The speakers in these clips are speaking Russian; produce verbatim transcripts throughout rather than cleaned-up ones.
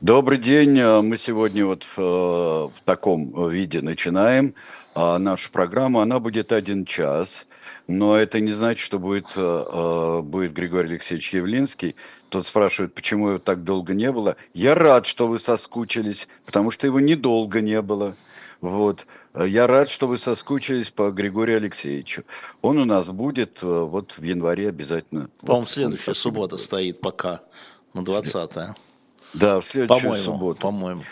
Добрый день. Мы сегодня вот в, в таком виде начинаем. Наша программа, она будет один час. Но это не значит, что будет, будет Григорий Алексеевич Явлинский. Тот спрашивает, почему его так долго не было. Я рад, что вы соскучились, потому что его недолго не было. Вот. Я рад, что вы соскучились по Григорию Алексеевичу. Он у нас будет вот в январе обязательно. По-моему, вот, следующая суббота будет. Стоит пока на двадцатое. Да, в следующую по-моему, субботу. По-моему.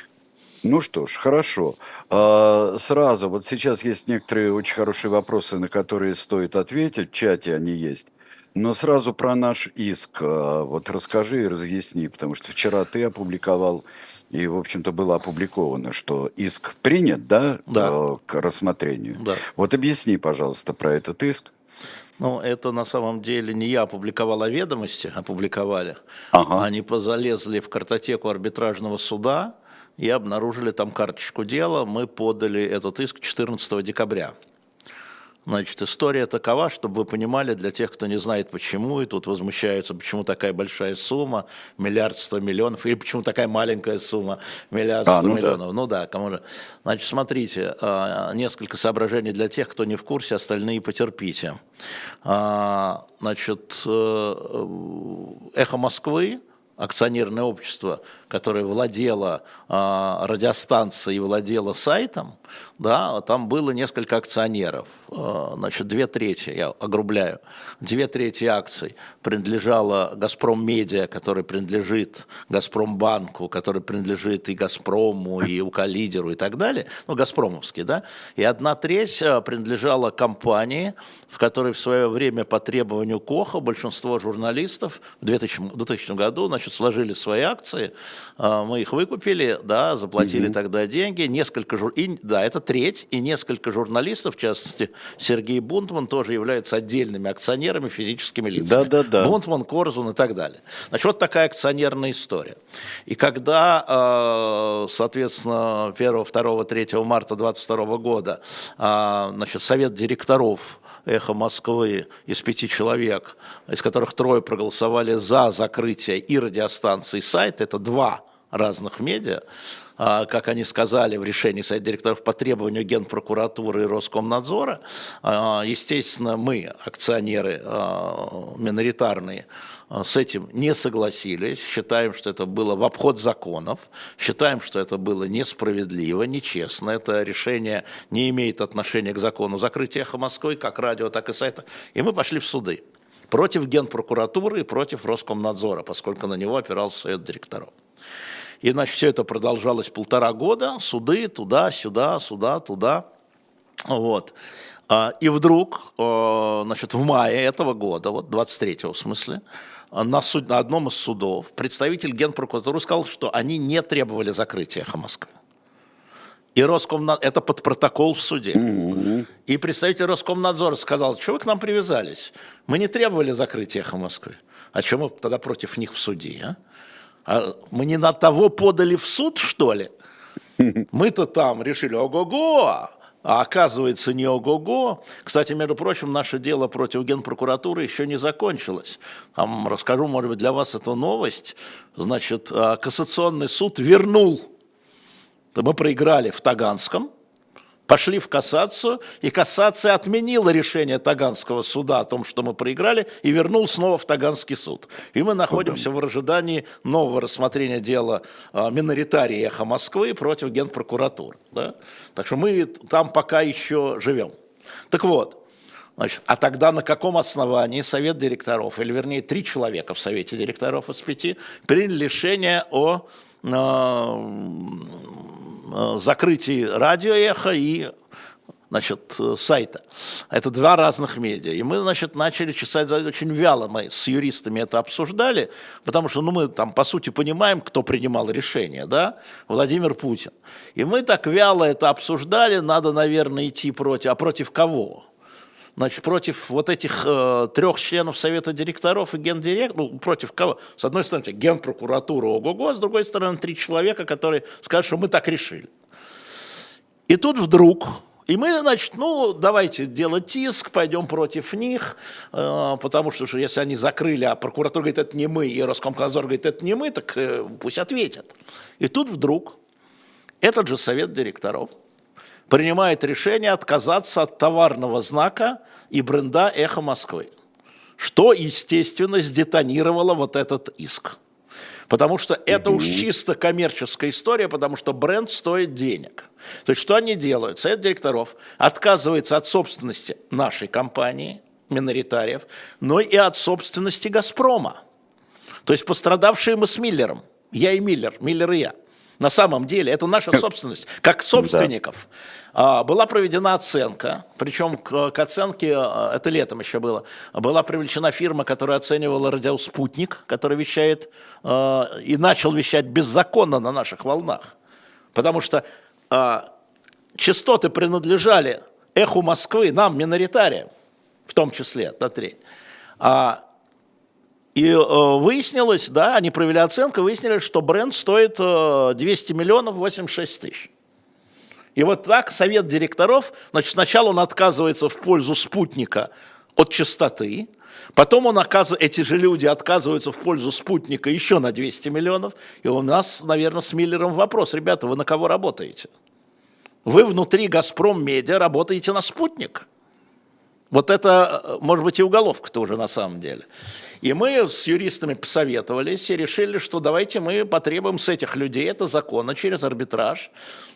Ну что ж, хорошо. Сразу, вот сейчас есть некоторые очень хорошие вопросы, на которые стоит ответить, в чате они есть. Но сразу про наш иск. Вот расскажи и разъясни, потому что вчера ты опубликовал, и, в общем-то, было опубликовано, что иск принят, да, да. к рассмотрению. Да. Вот объясни, пожалуйста, про этот иск. Ну, это на самом деле не я опубликовал, а ведомости опубликовали. Ага. Они залезли в картотеку арбитражного суда и обнаружили там карточку дела. Мы подали этот иск четырнадцатого декабря. Значит, история такова, чтобы вы понимали, для тех, кто не знает почему, и тут возмущаются, почему такая большая сумма, миллиард сто миллионов, или почему такая маленькая сумма, миллиард сто а, ну миллионов. Да. Ну да, кому же. Значит, смотрите, несколько соображений для тех, кто не в курсе, остальные потерпите. Значит, «Эхо Москвы», акционерное общество, которое владело э, радиостанцией и владело сайтом, да, там было несколько акционеров. Э, значит, две трети, я огрубляю, две трети акций принадлежало «Газпром Медиа», который принадлежит «Газпромбанку», который принадлежит и «Газпрому», и «Укалидеру», и так далее, ну, «Газпромовский», да, и одна треть принадлежала компании, в которой в свое время по требованию КОХа большинство журналистов в двухтысячном году, значит, сложили свои акции, мы их выкупили, да, заплатили mm-hmm. тогда деньги, несколько жур... и, да, это треть, и несколько журналистов, в частности, Сергей Бунтман, тоже являются отдельными акционерами, физическими лицами. Да, да, да. Бунтман, Корзун и так далее. Значит, вот такая акционерная история. И когда, соответственно, первого, второго, третьего марта две тысячи двадцать второго года, значит, совет директоров «Эхо Москвы» из пяти человек, из которых трое проголосовали за закрытие и радиостанции, и сайта, это два разных медиа, как они сказали в решении Совета директоров по требованию Генпрокуратуры и Роскомнадзора, естественно, мы, акционеры миноритарные, с этим не согласились, считаем, что это было в обход законов, считаем, что это было несправедливо, нечестно, это решение не имеет отношения к закону закрытия «Эхо Москвы», как радио, так и сайта, и мы пошли в суды против Генпрокуратуры и против Роскомнадзора, поскольку на него опирался Совет директоров. И, значит, все это продолжалось полтора года, суды туда-сюда, сюда, туда, вот. И вдруг, значит, в мае этого года, вот двадцать третьего в смысле, на, суд, на одном из судов представитель Генпрокуратуры сказал, что они не требовали закрытия «Эхо Москвы». И Роскомнадзор, это под протокол в суде. Mm-hmm. И представитель Роскомнадзора сказал, что вы к нам привязались? Мы не требовали закрытия «Эхо Москвы». А что мы тогда против них в суде, а? А мы не на того подали в суд, что ли? Мы-то там решили, ого-го, а оказывается, не ого-го. Кстати, между прочим, наше дело против Генпрокуратуры еще не закончилось. Там, расскажу, может быть, для вас эту новость. Значит, Кассационный суд вернул. Мы проиграли в Таганском. Пошли в кассацию, и кассация отменила решение Таганского суда о том, что мы проиграли, и вернул снова в Таганский суд. И мы находимся в ожидании нового рассмотрения дела миноритарии «Эхо Москвы» против Генпрокуратуры. Да? Так что мы там пока еще живем. Так вот, значит, а тогда на каком основании совет директоров, или вернее три человека в совете директоров из пяти, приняли решение о... закрытии радио «Эхо» и, значит, сайта. Это два разных медиа. И мы, значит, начали чесать, очень вяло мы с юристами это обсуждали, потому что, ну, мы там, по сути, понимаем, кто принимал решение, да? Владимир Путин. И мы так вяло это обсуждали, надо, наверное, идти против... А против кого? Значит, против вот этих э, трех членов Совета директоров и гендиректора, ну, против кого? С одной стороны, Генпрокуратура, ого-го, с другой стороны, три человека, которые скажут, что мы так решили. И тут вдруг И мы, значит, ну, давайте делать тиск, пойдем против них, э, потому что же, если они закрыли, а прокуратура говорит, это не мы, и Роскомнадзор говорит, это не мы, так э, пусть ответят. И тут вдруг этот же совет директоров принимает решение отказаться от товарного знака и бренда «Эхо Москвы», что, естественно, сдетонировало вот этот иск. Потому что это уж чисто коммерческая история, потому что бренд стоит денег. То есть что они делают? Совет директоров отказывается от собственности нашей компании, миноритариев, но и от собственности «Газпрома». То есть пострадавшие мы с Миллером. Я и Миллер, Миллер и я. На самом деле это наша собственность, как собственников. Да. Была проведена оценка, причем к оценке, это летом еще было, была привлечена фирма, которая оценивала радиоспутник, который вещает и начал вещать беззаконно на наших волнах. Потому что частоты принадлежали «Эху Москвы», нам, миноритариям, в том числе, на треть. И выяснилось, да, они провели оценку, выяснилось, что бренд стоит двести миллионов восемьдесят шесть тысяч. И вот так совет директоров, значит, сначала он отказывается в пользу спутника от частоты, потом он оказ... эти же люди отказываются в пользу спутника еще на двести миллионов, и у нас, наверное, с Миллером вопрос, ребята, вы на кого работаете? Вы внутри «Газпром Медиа» работаете на спутник. Вот это, может быть, и уголовка-то уже на самом деле. И мы с юристами посоветовались и решили, что давайте мы потребуем с этих людей, это законно, через арбитраж,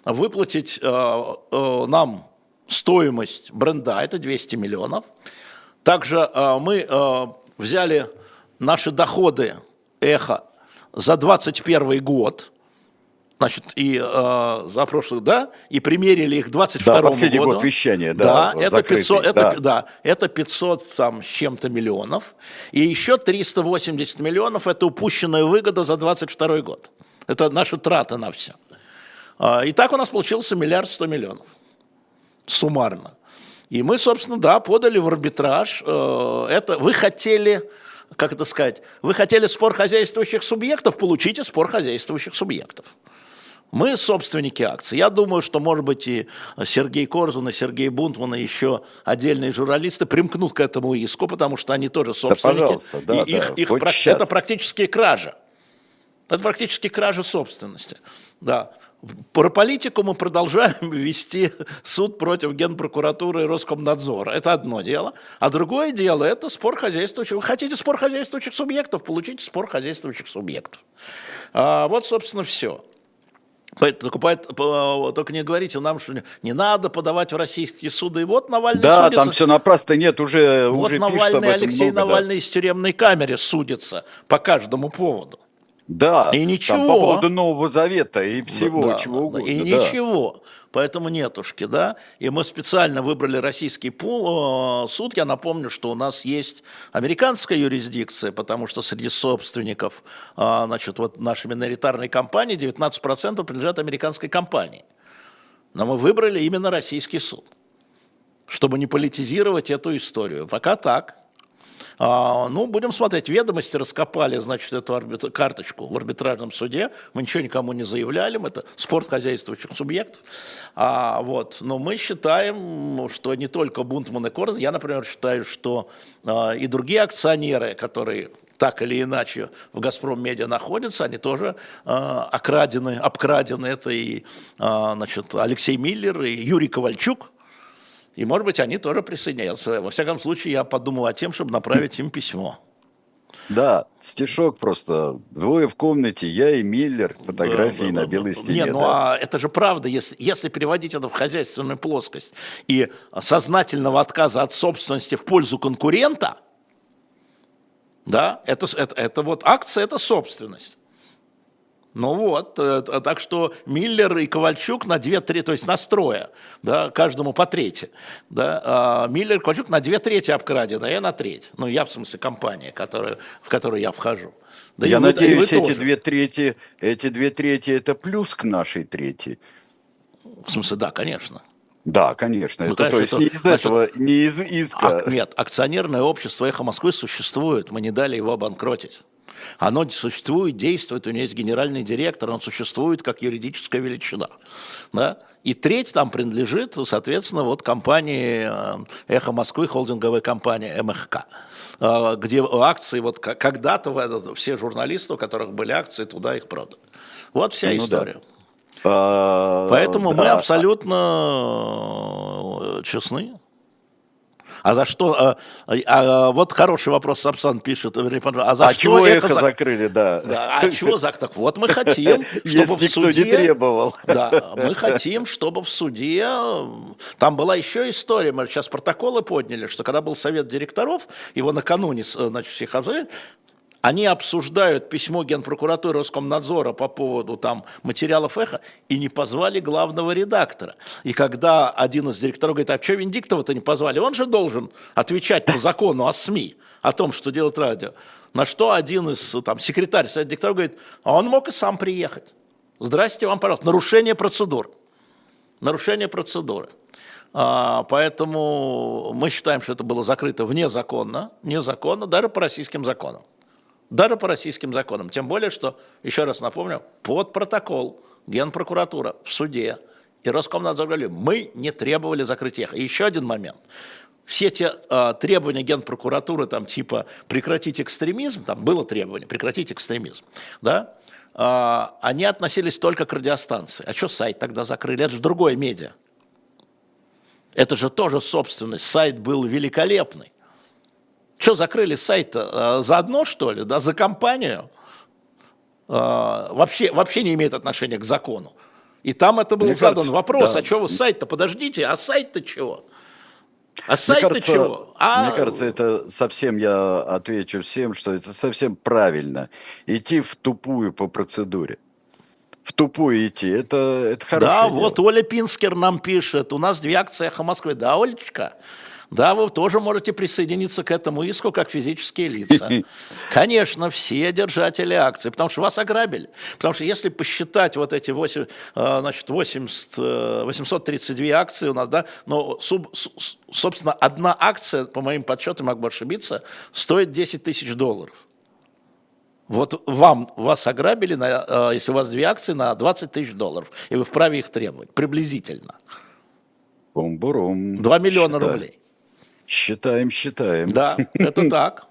выплатить э, э, нам стоимость бренда, это двести миллионов. Также э, мы э, взяли наши доходы «Эхо» за двадцать первый год, значит, и э, за прошлый, да, и примерили их к двадцать второму году. Да, последний году. Год вещания, да, да, это пятьсот, да. Это, да, это пятьсот там, с чем-то миллионов, и еще триста восемьдесят миллионов – это упущенная выгода за двадцать второй год. Это наши траты на все. И так у нас получился миллиард сто миллионов суммарно. И мы, собственно, да, подали в арбитраж. Это вы хотели... Как это сказать? Вы хотели спор хозяйствующих субъектов, получите спор хозяйствующих субъектов. Мы собственники акций. Я думаю, что, может быть, и Сергей Корзун, и Сергей Бунтман, и еще отдельные журналисты примкнут к этому иску, потому что они тоже собственники. Да, да, и их, да, их прак... Это практически кража. Это практически кража собственности. Да. Про политику мы продолжаем вести суд против Генпрокуратуры и Роскомнадзора. Это одно дело. А другое дело – это спор хозяйствующих. Вы хотите спор хозяйствующих субъектов? Получите спор хозяйствующих субъектов. А вот, собственно, все. Поэтому, поэтому, только не говорите нам, что не, не надо подавать в российские суды. И вот Навальный да, судится. Да, там все напрасно, нет, уже, вот уже Навальный, пишут об этом Алексей много, Навальный да. из тюремной камеры судится по каждому поводу. Да, и ничего. Там, по поводу Нового Завета и всего, да, чего угодно. И да. ничего. Поэтому нетушки, да. И мы специально выбрали российский суд. Я напомню, что у нас есть американская юрисдикция, потому что среди собственников значит, вот нашей миноритарной компании девятнадцать процентов принадлежат американской компании. Но мы выбрали именно российский суд, чтобы не политизировать эту историю. Пока так. А, ну, будем смотреть. Ведомости раскопали, значит, эту арбит... карточку в арбитражном суде. Мы ничего никому не заявляли. Это спор хозяйствующих субъектов. А, вот. Но мы считаем, что не только Бунтман и Корзун. Я, например, считаю, что а, и другие акционеры, которые так или иначе в «Газпром Медиа» находятся, они тоже э, окрадены, обкрадены. Это и э, значит, Алексей Миллер, и Юрий Ковальчук. И, может быть, они тоже присоединятся. Во всяком случае, я подумал о том, чтобы направить им письмо. Да, стишок просто. Двое в комнате, я и Миллер, фотографии да, да, на да, белой да. стене. Не, ну да. а это же правда, если, если переводить это в хозяйственную плоскость и сознательного отказа от собственности в пользу конкурента, да, это, это, это вот акция, это собственность. Ну вот, так что Миллер и Ковальчук на две трети, то есть на трое, да, каждому по трети. Да, а Миллер и Ковальчук на две трети обкрадены, а я на треть. Ну, я, в смысле, компания, которая, в которую я вхожу. Да я вы, надеюсь, эти две, трети, эти две трети – это плюс к нашей трети. В смысле, да, конечно. Да, конечно. Ну, это, конечно, то есть это, не из значит, этого, не из иска. А, нет, акционерное общество «Эхо Москвы» существует, мы не дали его обанкротить. Оно существует, действует, у нее есть генеральный директор, он существует как юридическая величина. Да? И треть там принадлежит, соответственно, вот компании «Эхо Москвы», холдинговой компании эм эх ка, где акции, вот когда-то все журналисты, у которых были акции, туда их продали. Вот вся ну, история. Да. Поэтому да. мы абсолютно честны. А за что? А, а, вот хороший вопрос, Сапсан пишет. А за а что чего эхо, эхо за... закрыли, да. да. А чего за... Так вот мы хотим, чтобы Если в суде... Если никто не требовал. Да, мы хотим, чтобы в суде... Там была еще история, мы сейчас протоколы подняли, что когда был совет директоров, его накануне, значит, всех обсуждали, они обсуждают письмо Генпрокуратуры Роскомнадзора по поводу там, материалов «Эхо», и не позвали главного редактора. И когда один из директоров говорит, а что Виндиктова-то не позвали? Он же должен отвечать по закону о СМИ, о том, что делает радио. На что один из там, секретарь совета директоров говорит, а он мог и сам приехать. Здрасте вам, пожалуйста. Нарушение процедуры. Нарушение процедуры. Поэтому мы считаем, что это было закрыто внезаконно, незаконно, даже по российским законам. Даже по российским законам. Тем более, что, еще раз напомню, под протокол Генпрокуратура в суде и Роскомнадзор говорили, мы не требовали закрытия «Эхо». И еще один момент. Все те э, требования Генпрокуратуры, там, типа прекратить экстремизм, там было требование прекратить экстремизм, да, э, они относились только к радиостанции. А что сайт тогда закрыли? Это же другое медиа. Это же тоже собственность. Сайт был великолепный. Что, закрыли сайт-то? Заодно, что ли? Да? За компанию? А, вообще, вообще не имеет отношения к закону. И там это был Мне задан кажется, вопрос, да. а что вы сайт-то? Подождите, а сайт-то чего? А сайт-то чего? А... Мне кажется, это совсем, я отвечу всем, что это совсем правильно. Идти в тупую по процедуре. В тупую идти, это, это хорошее Да, дело. Вот Оля Пинскер нам пишет, у нас две акции «Эхо Москвы». Да, Олечка? Да, вы тоже можете присоединиться к этому иску как физические лица. Конечно, все держатели акций, потому что вас ограбили. Потому что если посчитать вот эти восемь, значит, восемьсот, восемьсот тридцать две акции у нас, да, но, собственно, одна акция, по моим подсчетам, могу ошибиться, стоит десять тысяч долларов. Вот вам, вас ограбили, на, если у вас две акции, на двадцать тысяч долларов, и вы вправе их требовать, приблизительно. Бум-бурум. два миллиона Считай. Рублей. Считаем, считаем. Да, это так.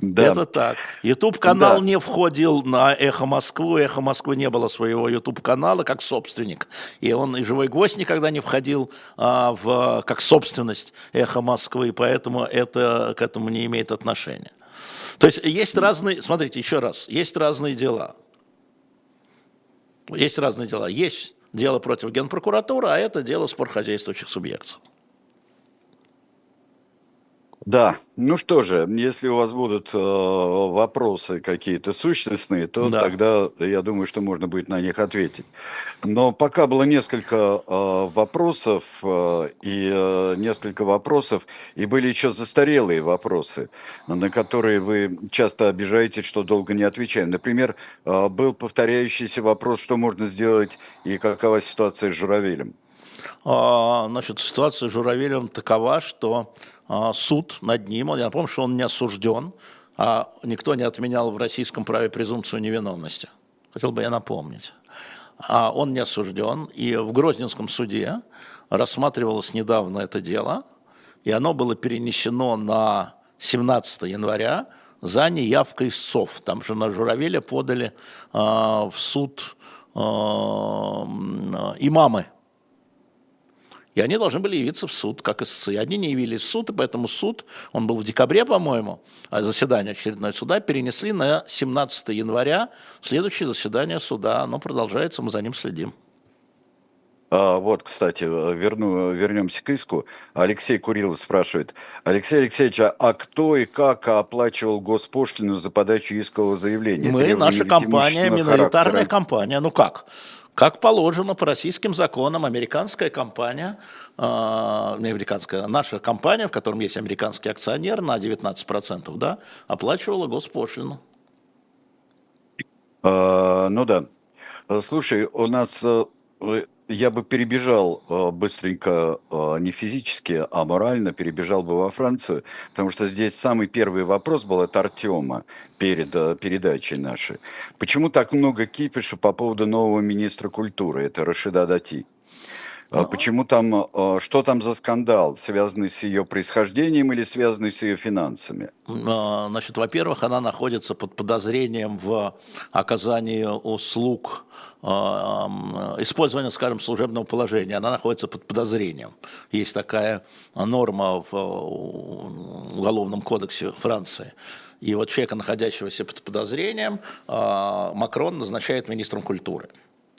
Да. Это так. Ютуб-канал да. не входил на «Эхо Москвы». «Эхо Москвы» не было своего Ютуб-канала как собственник. И он, и «Живой гвоздь» никогда не входил а, в, как собственность «Эхо Москвы». Поэтому это к этому не имеет отношения. То есть есть разные... Смотрите, еще раз. Есть разные дела. Есть разные дела. Есть дело против Генпрокуратуры, а это дело спор хозяйствующих субъектов. Да, ну что же, если у вас будут э, вопросы какие-то сущностные, то да. тогда, я думаю, что можно будет на них ответить. Но пока было несколько э, вопросов, э, и э, несколько вопросов, и были еще застарелые вопросы, на которые вы часто обижаетесь, что долго не отвечаем. Например, э, был повторяющийся вопрос, что можно сделать и какова ситуация с журавелем. А, значит, ситуация с журавелем такова, что... суд над ним, я напомню, что он не осужден, а никто не отменял в российском праве презумпцию невиновности. Хотел бы я напомнить. А он не осужден, и в Грозненском суде рассматривалось недавно это дело, и оно было перенесено на семнадцатое января за неявкой истцов. Там же на журавеля подали э, в суд э, имамы. И они должны были явиться в суд, как истцы. Одни не явились в суд, и поэтому суд, он был в декабре, по-моему, заседание очередного суда, перенесли на семнадцатое января. Следующее заседание суда, оно продолжается, мы за ним следим. А, вот, кстати, верну, вернемся к иску. Алексей Курилов спрашивает. Алексей Алексеевич, а кто и как оплачивал госпошлину за подачу искового заявления? Мы, наша компания, миноритарная компания. Ну как? Как положено, по российским законам, американская компания, э, не американская, наша компания, в котором есть американский акционер на девятнадцать процентов, да, оплачивала госпошлину. А, ну да. Слушай, у нас я бы перебежал быстренько, не физически, а морально, перебежал бы во Францию, потому что здесь самый первый вопрос был от Артема перед передачей нашей. Почему так много кипиша по поводу нового министра культуры, это Рашида Дати? Но. Почему там, что там за скандал, связанный с ее происхождением или связанный с ее финансами? Значит, во-первых, она находится под подозрением в оказании услуг, использования, скажем, служебного положения. Она находится под подозрением. Есть такая норма в Уголовном кодексе Франции. И вот человека, находящегося под подозрением, Макрон назначает министром культуры.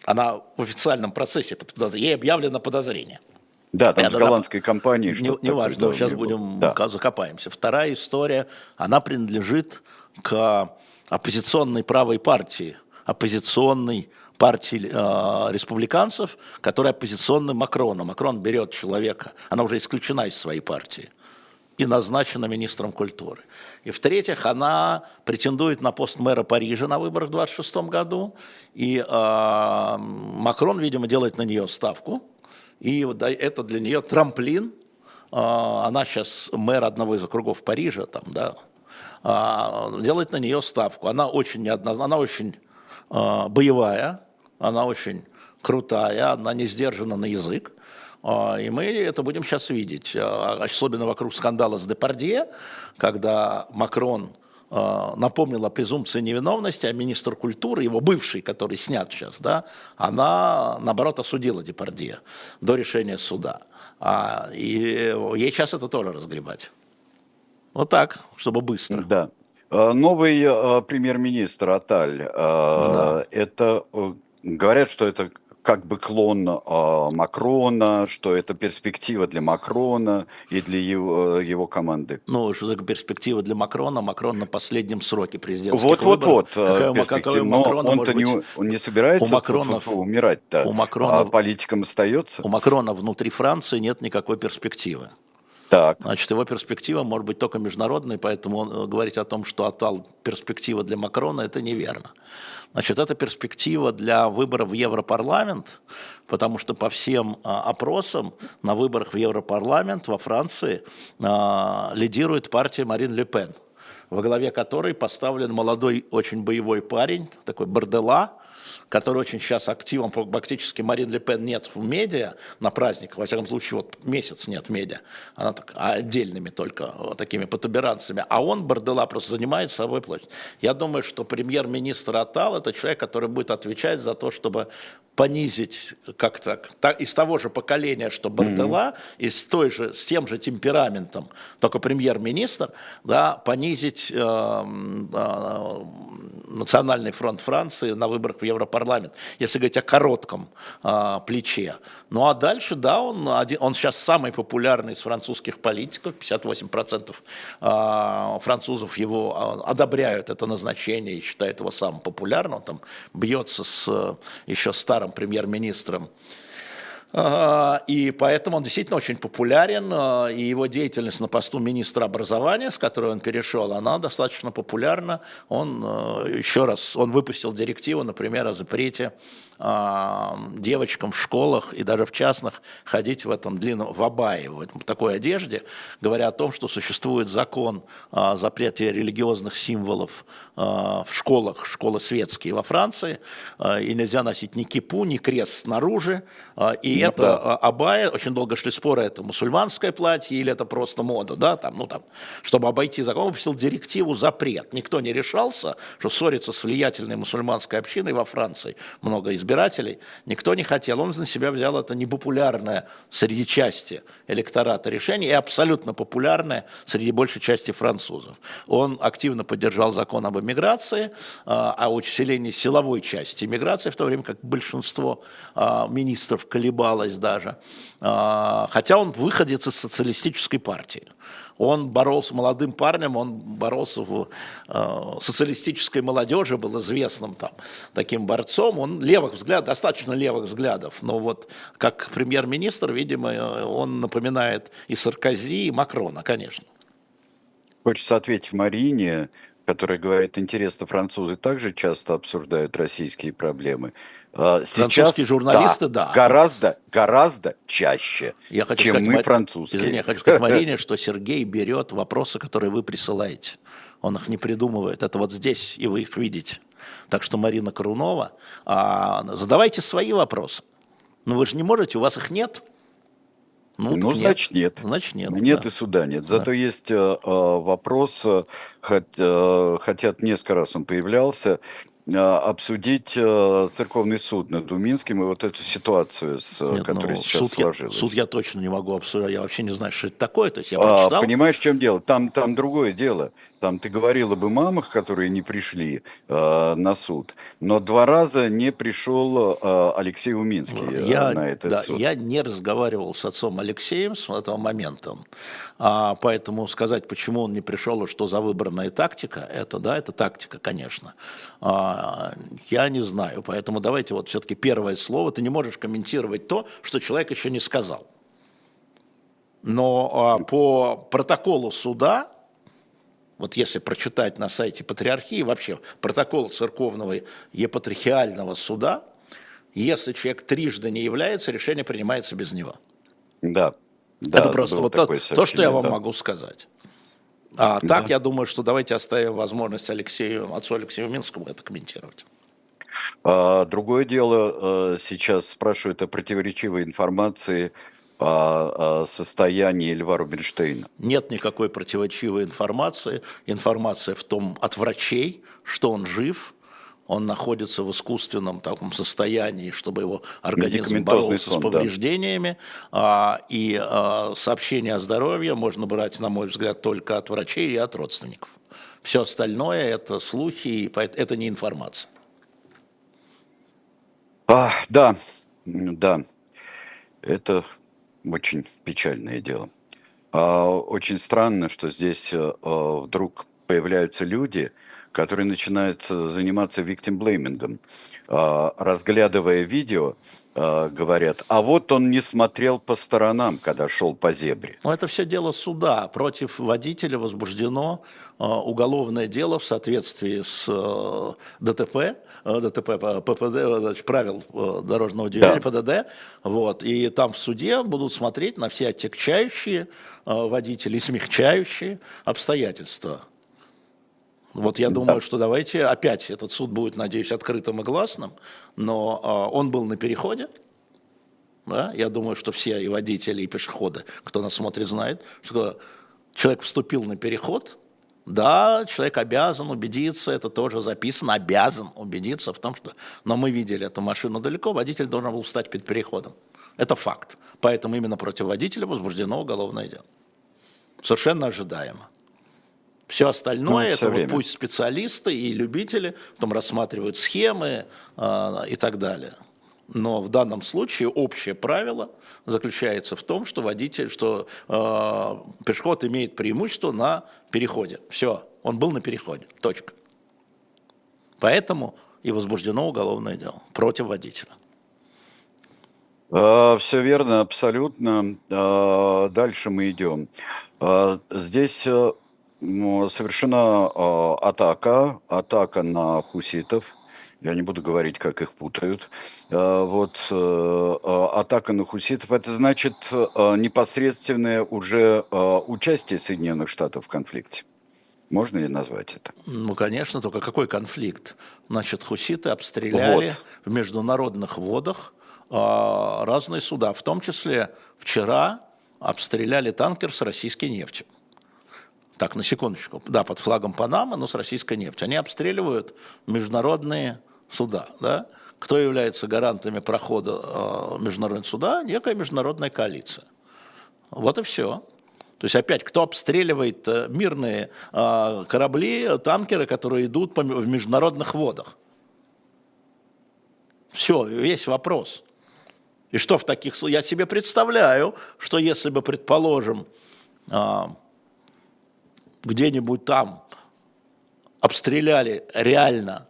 Она в официальном процессе, ей объявлено подозрение. Да, там с голландской компанией что-то. Неважно, сейчас будем, закопаемся. Вторая история, она принадлежит к оппозиционной правой партии, оппозиционной партии э, республиканцев, которая оппозиционна Макрону. Макрон берет человека, она уже исключена из своей партии и назначена министром культуры. И в-третьих, она претендует на пост мэра Парижа на выборах в двадцать шестом году, и э, Макрон, видимо, делает на нее ставку, и да, это для нее трамплин. Э, она сейчас мэр одного из округов Парижа, там, да, э, делает на нее ставку. Она очень неоднозначна, она очень э, боевая, она очень крутая, она не сдержана на язык. И мы это будем сейчас видеть, особенно вокруг скандала с Депардье, когда Макрон напомнил о презумпции невиновности, а министр культуры, его бывший, который снят сейчас, да, она, наоборот, осудила Депардье до решения суда. И ей сейчас это тоже разгребать. Вот так, чтобы быстро. Да. Новый премьер-министр Атталь, да. Это, говорят, что это... как бы клон э, Макрона, что это перспектива для Макрона и для его, его команды. Ну, что за перспектива для Макрона? Макрон на последнем сроке президентских выборов. Вот-вот-вот. Но он-то быть... не, он не собирается у Макронов, умирать-то. У Макрона, а политикам остается. У Макрона внутри Франции нет никакой перспективы. Так. Значит, его перспектива может быть только международной, поэтому он, говорить о том, что Атталь перспектива для Макрона, это неверно. Значит, это перспектива для выборов в Европарламент, потому что по всем а, опросам на выборах в Европарламент во Франции а, лидирует партия Марин Ле Пен, во главе которой поставлен молодой, очень боевой парень, такой Барделла, который очень сейчас активом, фактически Марин Ле Пен нет в медиа на праздник, во всяком случае, вот месяц нет в медиа, она так, а отдельными только вот такими потуберанцами, а он, Барделла, просто занимает собой площадь. Я думаю, что премьер-министр Атталь – это человек, который будет отвечать за то, чтобы понизить как-то так, из того же поколения, что Барделла, mm-hmm. и с, той же, с тем же темпераментом, только премьер-министр, да, понизить э, э, Национальный фронт Франции на выборах в Европарламент, если говорить о коротком э, плече. Ну а дальше, да, он, один, он сейчас самый популярный из французских политиков, пятьдесят восемь процентов э, французов его э, одобряют это назначение и считают его самым популярным, он там бьется с э, еще старым премьер-министром. И поэтому он действительно очень популярен, и его деятельность на посту министра образования, с которой он перешел, она достаточно популярна. Он, еще раз, он выпустил директиву, например, о запрете девочкам в школах и даже в частных ходить в этом длинном, в абае, в такой одежде, говоря о том, что существует закон о запрете религиозных символов в школах, школы светские во Франции, и нельзя носить ни кипу, ни крест снаружи, и это да. Абая, очень долго шли споры, это мусульманское платье или это просто мода, да, там, ну там, чтобы обойти закон, выпустил директиву запрет. Никто не решался, что ссориться с влиятельной мусульманской общиной во Франции, много избирателей, никто не хотел. Он на себя взял это непопулярное среди части электората решение и абсолютно популярное среди большей части французов. Он активно поддержал закон об эмиграции, о усилении силовой части эмиграции, в то время как большинство министров колебалось даже, хотя он выходец из социалистической партии. Он боролся молодым парнем, он боролся в э, социалистической молодежи, был известным там таким борцом. Он левых взглядов, достаточно левых взглядов, но вот как премьер-министр, видимо, он напоминает и Саркози, и Макрона, конечно. Хочется ответить Марине, который говорит, интересно, французы также часто обсуждают российские проблемы. Французские сейчас, журналисты, да, да. Гораздо, гораздо чаще, я хочу чем сказать, мы, Мар... французские. Извини, я хочу сказать, Марине, что Сергей берет вопросы, которые вы присылаете. Он их не придумывает. Это вот здесь, и вы их видите. Так что, Марина Корунова, задавайте свои вопросы. Ну вы же не можете, у вас их нет. Ну, ну значит, нет. Нет. Значит, нет. Нет, да. И суда нет. Зато да. есть э, вопрос, хот, э, хотят, несколько раз он появлялся, э, обсудить э, церковный суд над Думинским и вот эту ситуацию, с, нет, которая ну, сейчас суд сложилась. Я, суд я точно не могу обсуждать, я вообще не знаю, что это такое. То есть я прочитал. А, понимаешь, в чем дело? Там, там другое дело. Там ты говорил об имамах, которые не пришли э, на суд, но два раза не пришел э, Алексей Уминский э, я, на этот да, суд. Я не разговаривал с отцом Алексеем с этого момента, а, поэтому сказать, почему он не пришел и что за выбранная тактика, это да, это тактика, конечно. А, я не знаю, поэтому давайте вот все-таки первое слово. Ты не можешь комментировать то, что человек еще не сказал. Но а, по протоколу суда... Вот если прочитать на сайте Патриархии, вообще протокол церковного епатрихиального суда, если человек трижды не является, решение принимается без него. Да. да Это просто вот то, то, что я вам да. могу сказать. А да. так, я думаю, что давайте оставим возможность Алексею, отцу Алексею Минскому это комментировать. Другое дело, сейчас спрашивают о противоречивой информации о состоянии Льва Рубинштейна. Нет никакой противоречивой информации. Информация в том от врачей, что он жив, он находится в искусственном таком состоянии, чтобы его организм боролся сон, с повреждениями. Да. И сообщение о здоровье можно брать, на мой взгляд, только от врачей и от родственников. Все остальное – это слухи, это не информация. А, да, да, это... Очень печальное дело. Очень странно, что здесь вдруг появляются люди, которые начинают заниматься виктимблеймингом. Разглядывая видео, говорят, а вот он не смотрел по сторонам, когда шел по зебре. Но это все дело суда. Против водителя возбуждено уголовное дело в соответствии с ДТП, ДТП ППД, значит, правил дорожного движения, да. ПДД. Вот. И там в суде будут смотреть на все отягчающие водители, смягчающие обстоятельства. Вот я думаю, да. что давайте опять этот суд будет, надеюсь, открытым и гласным, но э, он был на переходе. Да? Я думаю, что все и водители, и пешеходы, кто нас смотрит, знают, что человек вступил на переход. Да, человек обязан убедиться, это тоже записано, обязан убедиться в том, что... Но мы видели эту машину далеко, водитель должен был встать перед переходом. Это факт. Поэтому именно против водителя возбуждено уголовное дело. Совершенно ожидаемо. Все остальное, ну, это вот пусть специалисты и любители потом рассматривают схемы э, и так далее. Но в данном случае общее правило заключается в том, что водитель, что э, пешеход имеет преимущество на переходе. Все, он был на переходе. Точка. Поэтому и возбуждено уголовное дело против водителя. Все верно, абсолютно. Дальше мы идем. Здесь... Совершена э, атака, атака на хуситов. Я не буду говорить, как их путают. Э, вот э, атака на хуситов, это значит э, непосредственное уже э, участие Соединенных Штатов в конфликте. Можно ли назвать это? Ну, конечно, только какой конфликт? Значит, хуситы обстреляли вот. в международных водах э, разные суда. В том числе вчера обстреляли танкер с российской нефтью. Так, на секундочку, да, под флагом Панамы, но с российской нефтью. Они обстреливают международные суда, да? Кто является гарантами прохода э, международного суда? Некая международная коалиция. Вот и все. То есть опять, кто обстреливает э, мирные э, корабли, танкеры, которые идут по, в международных водах? Все, весь вопрос. И что в таких случаях? Я себе представляю, что если бы, предположим, э, где-нибудь там обстреляли реально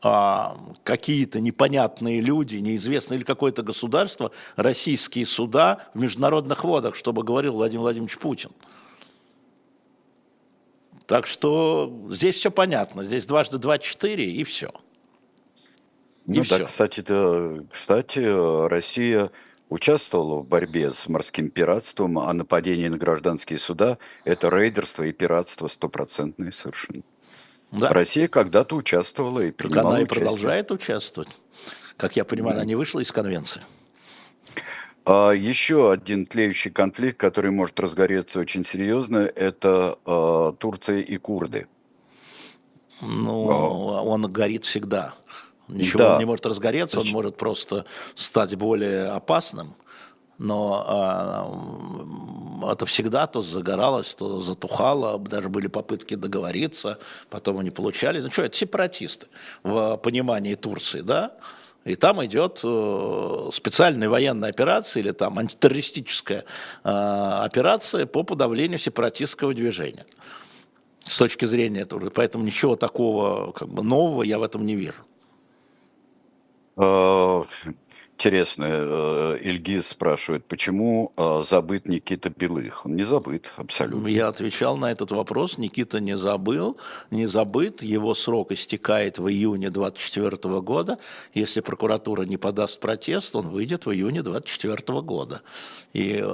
а, какие-то непонятные люди, неизвестные, или какое-то государство, российские суда в международных водах, чтобы говорил Владимир Владимирович Путин. Так что здесь все понятно. Здесь дважды два четыре и все. Ну и да, все. Кстати, кстати, Россия участвовала в борьбе с морским пиратством, а нападение на гражданские суда – это рейдерство и пиратство стопроцентное совершенно. Да. Россия когда-то участвовала и принимала участие. Она и продолжает участвовать. Как я понимаю, да. Она не вышла из конвенции. А еще один тлеющий конфликт, который может разгореться очень серьезно, это а, Турция и курды. Ну, а. он горит всегда. Ничего да. он не может разгореться, он может просто стать более опасным. Но э, это всегда то загоралось, то затухало, даже были попытки договориться, потом они получались. Ну что, это сепаратисты в понимании Турции, да? И там идет э, специальная военная операция или там антитеррористическая э, операция по подавлению сепаратистского движения. С точки зрения Турции. Поэтому ничего такого как бы нового я в этом не вижу. Интересно, Ильгиз спрашивает, почему забыт Никита Белых? Он не забыт, абсолютно. Я отвечал на этот вопрос. Никита не забыл, не забыт. Его срок истекает в июне двадцать четвёртого года. Если прокуратура не подаст протест, он выйдет в июне двадцать четвёртого года. И,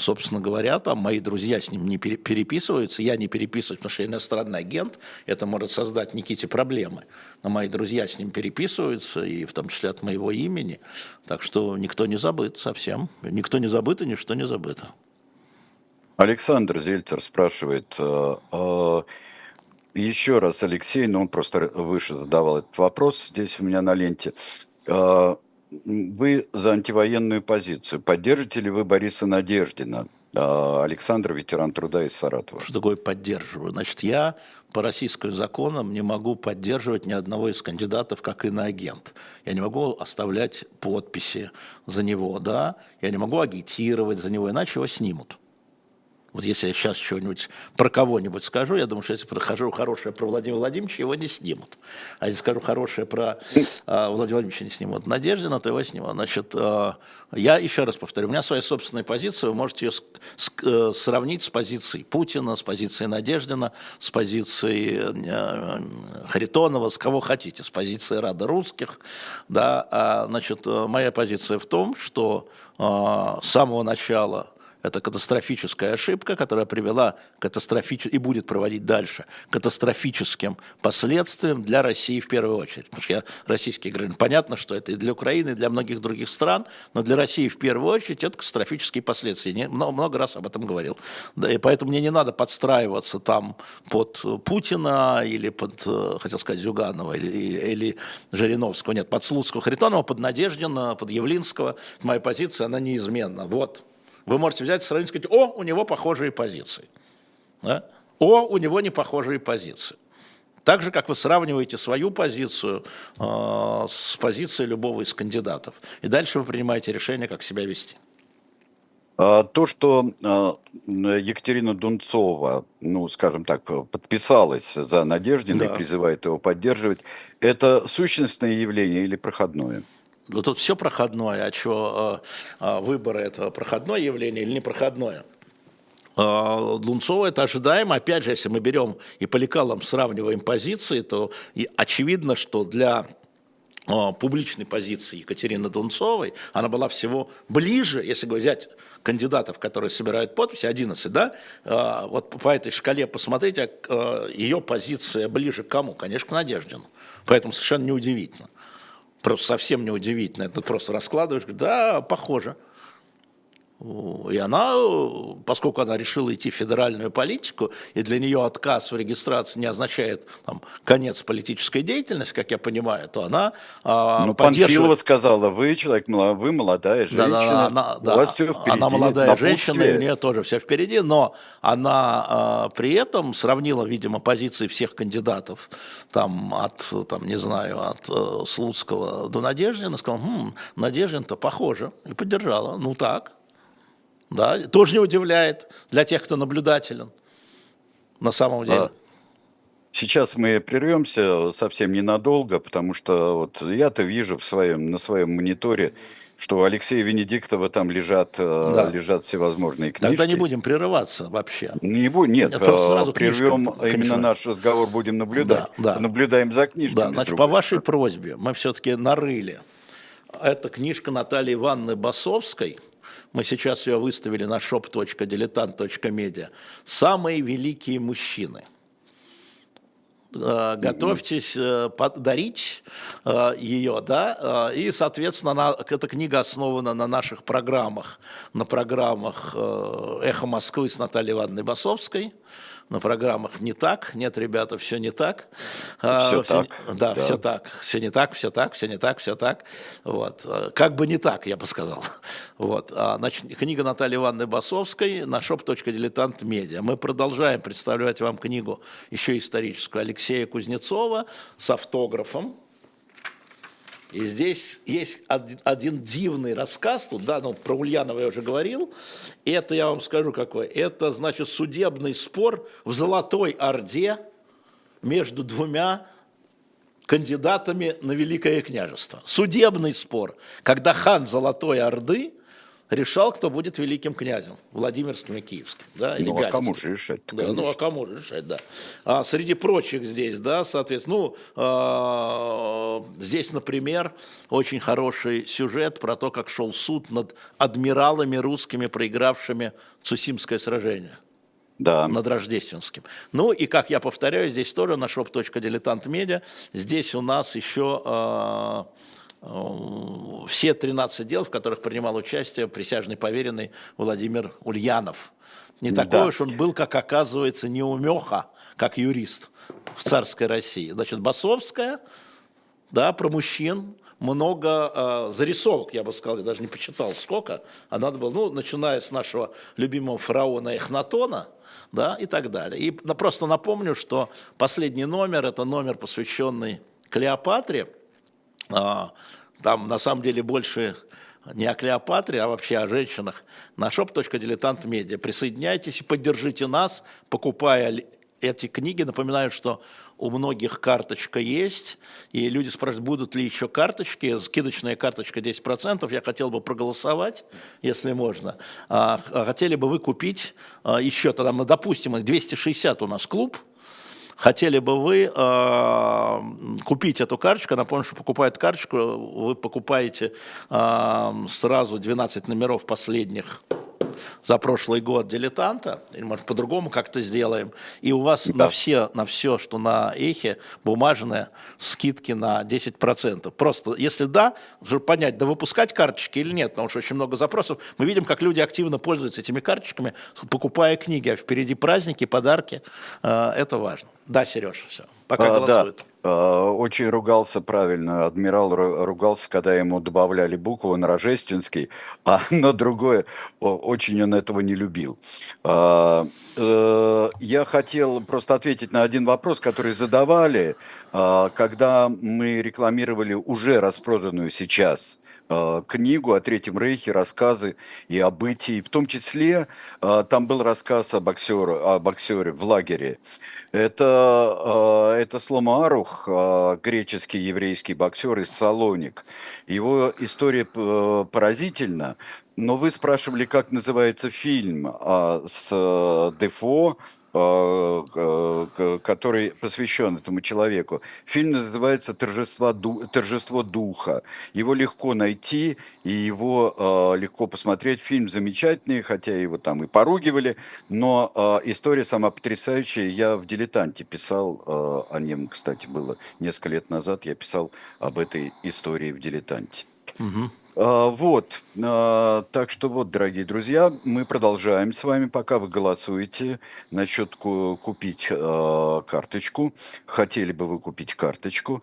собственно говоря, там мои друзья с ним не переписываются. Я не переписываюсь, потому что я иностранный агент. Это может создать Никите проблемы. Но мои друзья с ним переписываются, и в том числе от моего имени. Так что никто не забыт совсем. Никто не забыт и ничто не забыто. Александр Зельцер спрашивает, э, еще раз Алексей, но он просто выше задавал этот вопрос, здесь у меня на ленте. Э, вы за антивоенную позицию. Поддержите ли вы Бориса Надеждина? Э, Александр, ветеран труда из Саратова. Что такое поддерживаю? Значит, я по российским законам не могу поддерживать ни одного из кандидатов как иноагент. Я не могу оставлять подписи за него, да? Я не могу агитировать за него, иначе его снимут. Вот если я сейчас что-нибудь про кого-нибудь скажу, я думаю, что если прохожу хорошее про Владимира Владимировича, его не снимут. А если скажу хорошее про э, Владимира Владимировича, не снимут. Надеждина, то его снимут. Значит, э, я еще раз повторю, у меня своя собственная позиция, вы можете ее с, с, э, сравнить с позицией Путина, с позицией Надеждина, с позицией э, Харитонова, с кого хотите, с позицией Рады русских. Да? А, значит, э, моя позиция в том, что э, с самого начала... Это катастрофическая ошибка, которая привела катастрофич... и будет проводить дальше катастрофическим последствиям для России в первую очередь. Потому что я российский гражданин. Понятно, что это и для Украины, и для многих других стран, но для России в первую очередь это катастрофические последствия. Я много раз об этом говорил. Да, и поэтому мне не надо подстраиваться там под Путина или под, хотел сказать, Зюганова или, или Жириновского. Нет, под Слуцкого, Харитонова, под Надеждина, под Явлинского. Моя позиция, она неизменна. Вот. Вы можете взять, сравнить, сказать, о, у него похожие позиции. Да? О, у него не похожие позиции. Так же, как вы сравниваете свою позицию э, с позицией любого из кандидатов. И дальше вы принимаете решение, как себя вести. То, что Екатерина Дунцова, ну, скажем так, подписалась за Надеждина, да, и призывает его поддерживать, это сущностное явление или проходное? Вот тут все проходное, а что выборы – это проходное явление или непроходное? Дунцова – это ожидаемо. Опять же, если мы берем и по лекалам сравниваем позиции, то очевидно, что для публичной позиции Екатерины Дунцовой она была всего ближе, если взять кандидатов, которые собирают подписи, одиннадцать, да, вот по этой шкале посмотреть, ее позиция ближе к кому? Конечно, к Надеждину. Поэтому совершенно неудивительно. Просто совсем неудивительно. Это просто раскладываешь, да, похоже. И она, поскольку она решила идти в федеральную политику, и для нее отказ в регистрации не означает там конец политической деятельности, как я понимаю, то она а, ну, поддерживает... Панфилова сказала, вы человек, вы молодая женщина, да, да, она, да, у вас все впереди. Она молодая женщина, и у нее тоже все впереди, но она а, при этом сравнила, видимо, позиции всех кандидатов, там, от, там, не знаю, от Слуцкого до Надеждина, сказала, хм, Надеждин-то похоже, и поддержала, ну так. Да, тоже не удивляет для тех, кто наблюдателен на самом деле. Сейчас мы прервемся совсем ненадолго, потому что вот я-то вижу в своем, на своем мониторе что у Алексея Венедиктова там лежат, да. лежат всевозможные книжки. Тогда не будем прерываться вообще. Не будем, нет, сразу прервем книжка, именно наш разговор, будем наблюдать. Да, да. Наблюдаем за книжками. Да, значит, по вашей просьбе мы все-таки нарыли. Это книжка Натальи Ивановны Басовской. Мы сейчас ее выставили на шоп точка дилетант точка медиа. «Самые великие мужчины». Готовьтесь подарить ее, да, и, соответственно, она, эта книга основана на наших программах, на программах «Эхо Москвы» с Натальей Ивановной Басовской, на программах «Не так», «Нет, ребята, все не так». Все, все так. Да, да, все так, все не так, все так, все не так, все так. Вот. Как бы не так, я бы сказал. Вот. Значит, книга Натальи Ивановны Басовской на шоп точка дилетант медиа. Мы продолжаем представлять вам книгу еще историческую Алексея Кузнецова с автографом. И здесь есть один дивный рассказ, тут, да, ну, про Ульянова я уже говорил, это я вам скажу какой, это, значит, судебный спор в Золотой Орде между двумя кандидатами на Великое княжество. Судебный спор, когда хан Золотой Орды решал, кто будет великим князем, Владимирским и Киевским. Да, ну, Галицким. А кому же решать? Да, ну, а кому же решать, да. А среди прочих здесь, да, соответственно, ну, э, здесь, например, очень хороший сюжет про то, как шел суд над адмиралами русскими, проигравшими Цусимское сражение. Да. Над Рождественским. Ну и, как я повторяю, здесь тоже на шоп точка дилетант медиа, здесь у нас еще... Э, все тринадцать дел, в которых принимал участие присяжный поверенный Владимир Ульянов. Не такой да. уж он был, как оказывается, неумеха, как юрист в царской России. Значит, Басовская, да, про мужчин, много э, зарисовок, я бы сказал, я даже не почитал сколько, а надо было, ну, начиная с нашего любимого фараона Эхнатона, да, и так далее. И просто напомню, что последний номер, это номер, посвященный Клеопатре. Там на самом деле больше не о Клеопатре, а вообще о женщинах. На шоп точка дилетант медиа. Присоединяйтесь и поддержите нас, покупая эти книги. Напоминаю, что у многих карточка есть, и люди спрашивают, будут ли еще карточки, скидочная карточка десять процентов, я хотел бы проголосовать, если можно. Хотели бы вы купить еще, тогда, ну, допустим, двести шестьдесят у нас клуб. Хотели бы вы э, купить эту карточку, напомню, что покупает карточку, вы покупаете э, сразу двенадцать номеров последних за прошлый год «Дилетанта», или, может, по-другому как-то сделаем, и у вас да. на, все, на все, что на «Эхе», бумажные скидки на десять процентов. Просто, если да, уже понять, да выпускать карточки или нет, потому что очень много запросов. Мы видим, как люди активно пользуются этими карточками, покупая книги, а впереди праздники, подарки. Это важно. Да, Сереж, все, пока а, голосуют. Да. Очень ругался, правильно, адмирал ругался, когда ему добавляли букву на Рождественский, а на другое, очень он этого не любил. Я хотел просто ответить на один вопрос, который задавали, когда мы рекламировали уже распроданную сейчас книгу о Третьем Рейхе, рассказы и о бытии. В том числе там был рассказ о боксере, о боксере в лагере. Это, это Слома Арух, греческий еврейский боксер из Салоник. Его история поразительна. Но вы спрашивали, как называется фильм с Дефо, который посвящен этому человеку. Фильм называется «Торжество духа». Его легко найти и его легко посмотреть. Фильм замечательный, хотя его там и поругивали, но история сама потрясающая. Я в «Дилетанте» писал о нем, кстати, было несколько лет назад. Я писал об этой истории в «Дилетанте». Угу. Вот, так что вот, дорогие друзья, мы продолжаем с вами, пока вы голосуете насчет купить карточку, хотели бы вы купить карточку.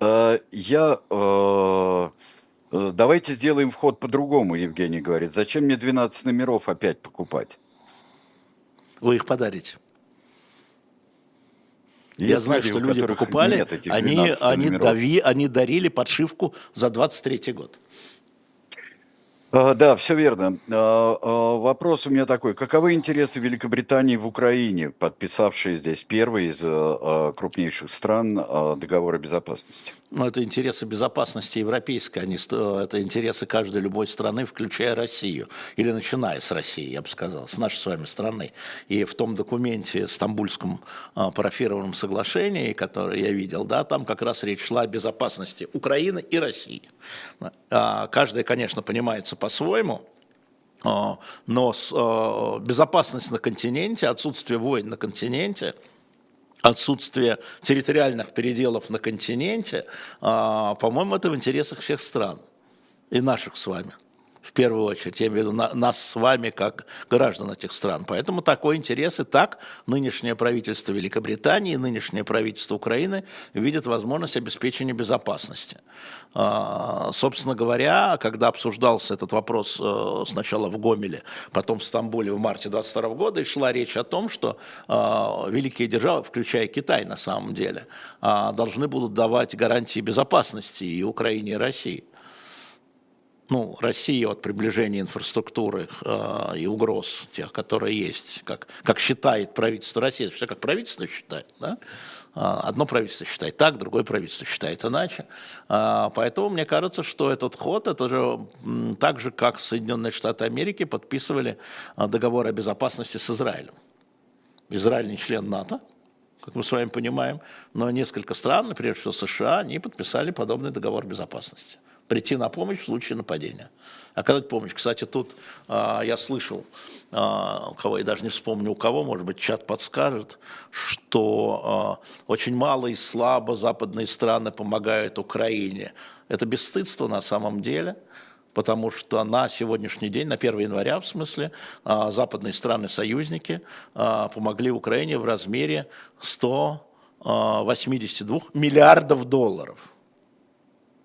Я, давайте сделаем вход по-другому, Евгений говорит, зачем мне двенадцать номеров опять покупать? Вы их подарите. Есть Я знаю, люди, что люди покупали, они, они, дави, они дарили подшивку за двадцать третий год. Да, все верно. Вопрос у меня такой. Каковы интересы Великобритании в Украине, подписавшей здесь первый из крупнейших стран договора безопасности? Ну, это интересы безопасности европейской, они, это интересы каждой любой страны, включая Россию. Или начиная с России, я бы сказал, с нашей с вами страны. И в том документе, стамбульском парафированном соглашении, которое я видел, да, там как раз речь шла о безопасности Украины и России. Каждая, конечно, понимается по-своему, но безопасность на континенте, отсутствие войн на континенте, отсутствие территориальных переделов на континенте, по-моему, это в интересах всех стран и наших с вами. В первую очередь, я имею в виду на, нас с вами, как граждан этих стран. Поэтому такой интерес и так нынешнее правительство Великобритании, нынешнее правительство Украины видят возможность обеспечения безопасности. А, собственно говоря, когда обсуждался этот вопрос сначала в Гомеле, потом в Стамбуле в марте двадцать второго года, и шла речь о том, что а, великие державы, включая Китай на самом деле, а, должны будут давать гарантии безопасности и Украине, и России. Ну, Россия от приближения инфраструктуры э, и угроз тех, которые есть, как, как считает правительство России, все как правительство считает, да? Одно правительство считает так, другое правительство считает иначе. Э, поэтому мне кажется, что этот ход, это же м, так же, как Соединенные Штаты Америки подписывали э, договор о безопасности с Израилем. Израиль не член НАТО, как мы с вами понимаем, но несколько стран, прежде всего США, они подписали подобный договор безопасности. Прийти на помощь в случае нападения. Оказать помощь. Кстати, тут э, я слышал, э, у кого, я даже не вспомню у кого, может быть, чат подскажет, что э, очень мало и слабо западные страны помогают Украине. Это бесстыдство на самом деле, потому что на сегодняшний день, на первое января в смысле, э, западные страны-союзники э, помогли Украине в размере сто восемьдесят два миллиардов долларов.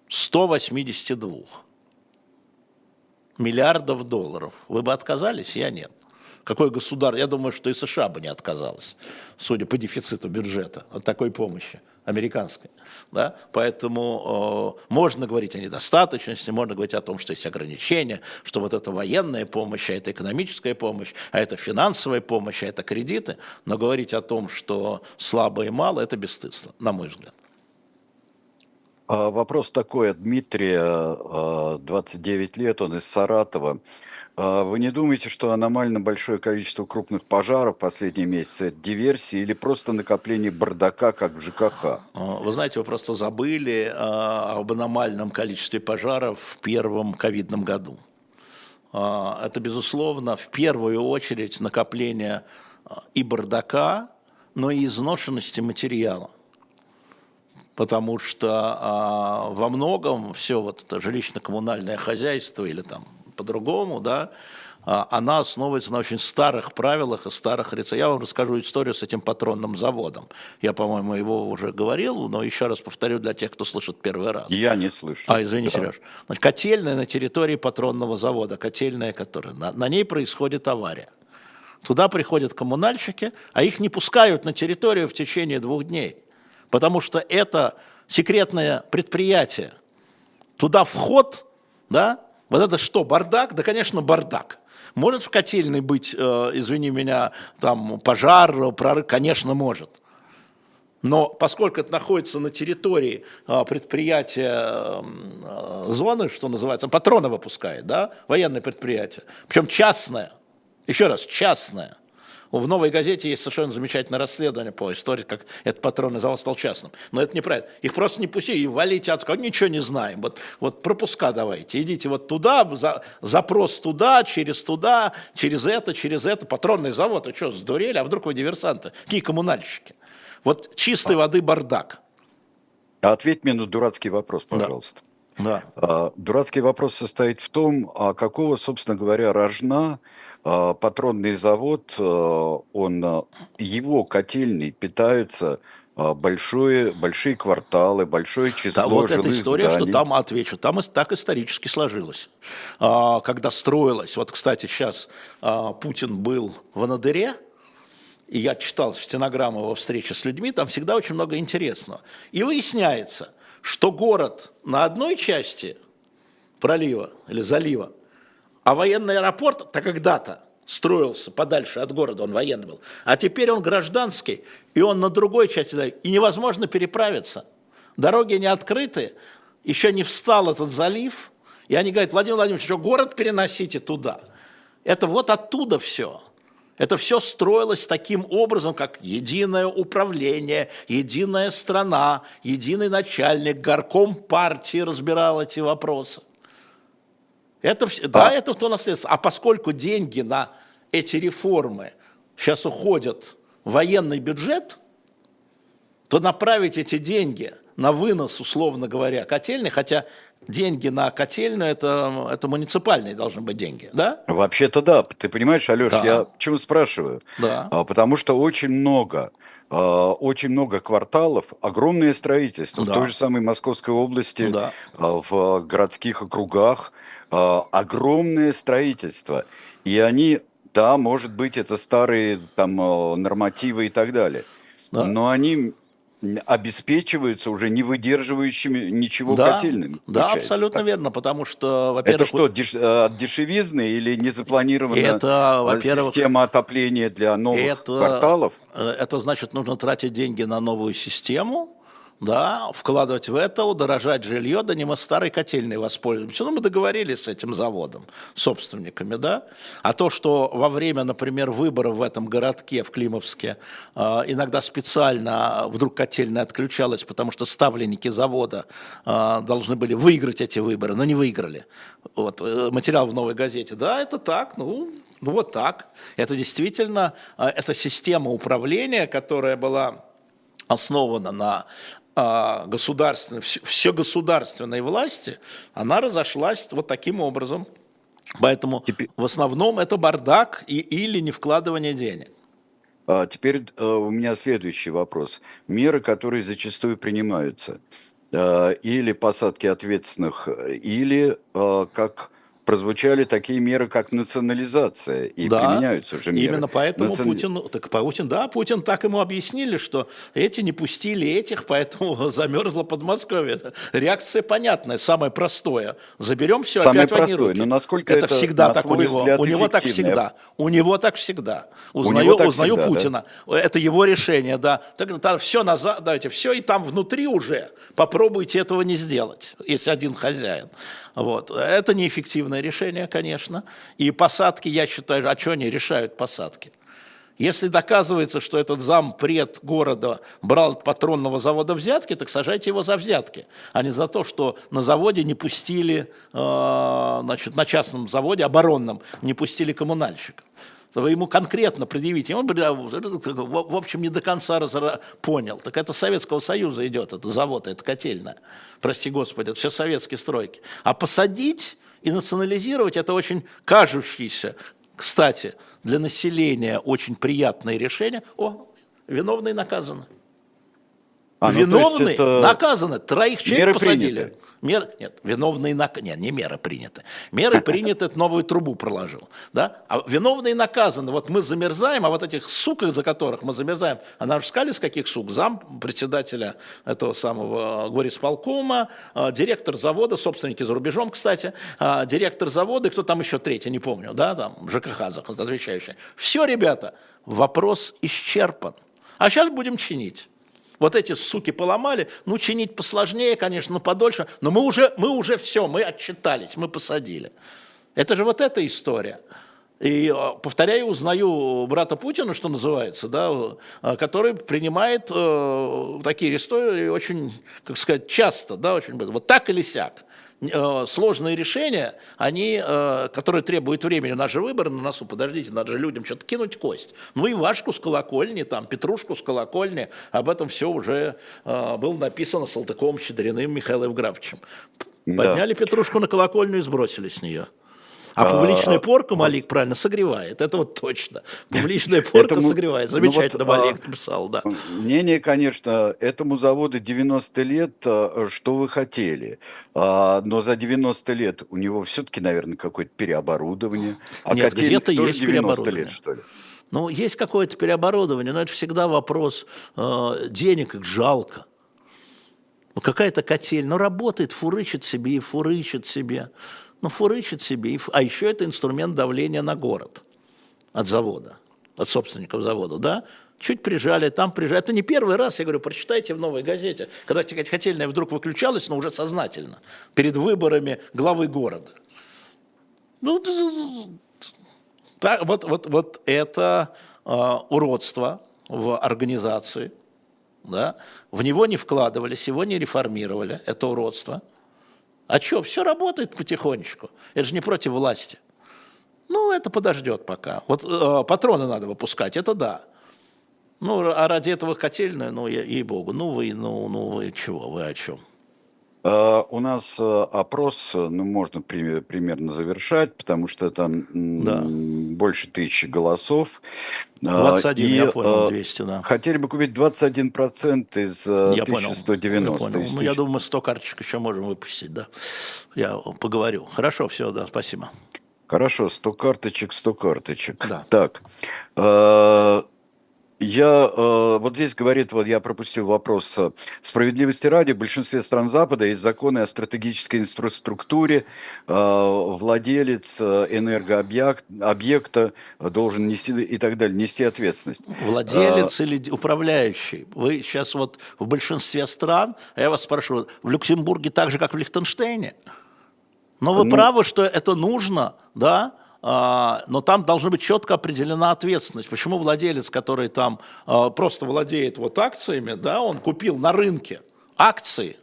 сто восемьдесят два миллиардов долларов. Вы бы отказались? Я нет. Какое государство? Я думаю, что и США бы не отказалось, судя по дефициту бюджета, от такой помощи американской. Да? Поэтому э, можно говорить о недостаточности, можно говорить о том, что есть ограничения, что вот это военная помощь, а это экономическая помощь, а это финансовая помощь, а это кредиты. Но говорить о том, что слабо и мало, это бесстыдство, на мой взгляд. Вопрос такой от Дмитрия, двадцать девять лет, он из Саратова. Вы не думаете, что аномально большое количество крупных пожаров в последние месяцы – это диверсии или просто накопление бардака, как в ЖКХ? Вы знаете, вы просто забыли об аномальном количестве пожаров в первом ковидном году. Это, безусловно, в первую очередь накопление и бардака, но и изношенности материала. Потому что а, во многом все вот это жилищно-коммунальное хозяйство или там по-другому, да, а, она основывается на очень старых правилах и старых рецептах. Я вам расскажу историю с этим патронным заводом. Я, по-моему, его уже говорил, но еще раз повторю для тех, кто слышит первый раз. Я не слышу. А, извини, да. Сереж. Значит, котельная на территории патронного завода, котельная, которая, на, на ней происходит авария. Туда приходят коммунальщики, а их не пускают на территорию в течение двух дней. Потому что это секретное предприятие. Туда вход, да, вот это что, бардак? Да, конечно, бардак. Может в котельной быть, э, извини меня, там пожар, прорыв? Конечно, может. Но поскольку это находится на территории э, предприятия э, зоны, что называется, патроны выпускает, да, военное предприятие, причем частное, еще раз, частное. В «Новой газете» есть совершенно замечательное расследование по истории, как этот патронный завод стал частным. Но это неправильно. Их просто не пусти и валите отсюда. Ничего не знаем. Вот, вот пропуска давайте. Идите вот туда, за, запрос туда, через туда, через это, через это. Патронный завод. Вы что, сдурели? А вдруг вы диверсанты? Какие коммунальщики? Вот чистой воды бардак. Ответь мне на дурацкий вопрос, пожалуйста. Да. Да. Дурацкий вопрос состоит в том, а какого, собственно говоря, рожна патронный завод, он, его котельной питаются большие, большие кварталы, большое число да, вот жилых зданий. Вот эта история, зданий. Что там, отвечу, там так исторически сложилось. Когда строилось, вот, кстати, сейчас Путин был в Анадыре, и я читал стенограмму его встречи с людьми, там всегда очень много интересного. И выясняется, что город на одной части пролива или залива А военный аэропорт-то когда-то строился подальше от города, он военный был. А теперь он гражданский, и он на другой части, и невозможно переправиться. Дороги не открыты, еще не встал этот залив. И они говорят: Владимир Владимирович, что город переносите туда? Это вот оттуда все. Это все строилось таким образом, как единое управление, единая страна, единый начальник, горком партии разбирал эти вопросы. Это, а? Да, это то наследство. А поскольку деньги на эти реформы сейчас уходят в военный бюджет, то направить эти деньги на вынос, условно говоря, котельной, хотя деньги на котельную, это, это муниципальные должны быть деньги, да? Вообще-то да. Ты понимаешь, Алеш, да. Я почему спрашиваю? Да. Потому что очень много, очень много кварталов, огромное строительство, да. В той же самой Московской области, да. В городских округах, огромное строительство. И они, да, может быть, это старые там, нормативы и так далее, да. Но они... обеспечиваются уже не выдерживающими ничего да, котельными. Да, абсолютно так. Верно, потому что, во-первых... Это что, деш... от дешевизны или не запланированная система отопления для новых это, кварталов? Это значит, нужно тратить деньги на новую систему, да, вкладывать в это, удорожать жилье, да не мы старой котельной воспользуемся. Ну, мы договорились с этим заводом, собственниками, да. А то, что во время, например, выборов в этом городке, в Климовске, иногда специально вдруг котельная отключалась, потому что ставленники завода должны были выиграть эти выборы, но не выиграли. Вот, материал в «Новой газете». Да, это так, ну... вот так. Это действительно, это система управления, которая была основана на... государственной, все государственной власти, она разошлась вот таким образом. Поэтому теперь... в основном это бардак и, или не вкладывание денег. А теперь у меня следующий вопрос. Меры, которые зачастую принимаются, или посадки ответственных, или как... прозвучали такие меры, как национализация, и да, применяются уже меры. Именно поэтому Наци... Путин, так Путин, да, Путин так ему объяснили, что эти не пустили этих, поэтому замерзло Подмосковье. Реакция понятная, самое простое. Заберем все, самое опять простое, в одни руки. Но насколько это, это всегда на так у него. У него так всегда. У него так всегда. Узнаю, так узнаю всегда, Путина. Да? Это его решение, да. Так, там, все назад, давайте, все, и там внутри уже. Попробуйте этого не сделать, если один хозяин. Вот. Это неэффективное решение, конечно. И посадки, я считаю, а что они решают посадки? Если доказывается, что этот зампред города брал от патронного завода взятки, так сажайте его за взятки, а не за то, что на заводе не пустили, значит, на частном заводе оборонном не пустили коммунальщиков. Вы ему конкретно предъявите. Он, в общем, не до конца разра... понял. Так это Советского Союза идет, это завод, это котельная. Прости господи, это все советские стройки. А посадить и национализировать – это очень кажущееся, кстати, для населения очень приятное решение. О, виновные наказаны. А, ну, виновные наказаны, троих человек посадили. Мер... Нет, виновные наказаны. Нет, не меры приняты. Меры приняты, это новую трубу проложил. Да? А виновные наказаны. Вот мы замерзаем, а вот этих сук, из-за которых мы замерзаем, а нам же сказали, с каких сук? Зам председателя этого самого горисполкома, директор завода, собственники за рубежом, кстати, директор завода, и кто там еще третий, не помню, да, там ЖКХ отвечающий. Все, ребята, вопрос исчерпан. А сейчас будем чинить. Вот эти суки поломали, ну, чинить посложнее, конечно, подольше, но мы уже, мы уже все, мы отчитались, мы посадили. Это же вот эта история. И, повторяю, узнаю брата Путина, что называется, да, который принимает э, такие истории очень, как сказать, часто, да, очень, вот так или сяк. Сложные решения, они, которые требуют времени, у нас же выборы на носу, подождите, надо же людям что-то кинуть кость. Ну и Вашку с колокольни, там, Петрушку с колокольни, об этом все уже было написано Салтыковым, Щедриным, Михаилом Евграфовичем. Подняли да. Петрушку на колокольню и сбросили с нее. А публичная порка, Малик правильно, согревает. Это вот точно. Публичная порка этому, согревает. Замечательно, ну вот, Малик написал, да. Мнение, конечно, этому заводу девяносто лет, что вы хотели. Но за девяносто лет у него все-таки, наверное, какое-то переоборудование. А нет, где-то тоже есть девяносто лет, что ли? Ну, есть какое-то переоборудование, но это всегда вопрос э, денег, их жалко. Ну, какая-то котель, ну, работает, фурычит себе и фурычит себе. Ну, фурычит себе. А еще это инструмент давления на город от завода, от собственников завода, да? Чуть прижали, там прижали. Это не первый раз, я говорю, прочитайте в «Новой газете», когда тяготельная вдруг выключалась, но уже сознательно, перед выборами главы города. Ну, так, вот, вот, вот это э, уродство в организации, да? В него не вкладывались, его не реформировали, это уродство. А что, все работает потихонечку, это же не против власти. Ну, это подождет пока. Вот э, патроны надо выпускать, это да. Ну, а ради этого котельная, ну, ей-богу, ну вы, ну, ну вы чего, вы о чем? Uh, у нас опрос, ну, можно при, примерно завершать, потому что там да. м, больше тысячи голосов. двадцать один, и, я понял, двести, да. Хотели бы купить двадцать один процент из я тысяча сто девяносто. Понял. Я, понял. Ну, я думаю, мы сто карточек еще можем выпустить, да. Я поговорю. Хорошо, все, да, спасибо. Хорошо, сто карточек, сто карточек. Да. Так, uh, Я э, вот здесь говорит, вот я пропустил вопрос. Справедливости ради, в большинстве стран Запада есть законы о стратегической инфраструктуре. Э, владелец энергообъекта должен нести и так далее, нести ответственность. Владелец а, или управляющий? Вы сейчас вот в большинстве стран, я вас спрошу, в Люксембурге так же, как в Лихтенштейне? Но вы ну, правы, что это нужно, да? Но там должна быть четко определена ответственность. Почему владелец, который там просто владеет вот акциями, да, он купил на рынке акции.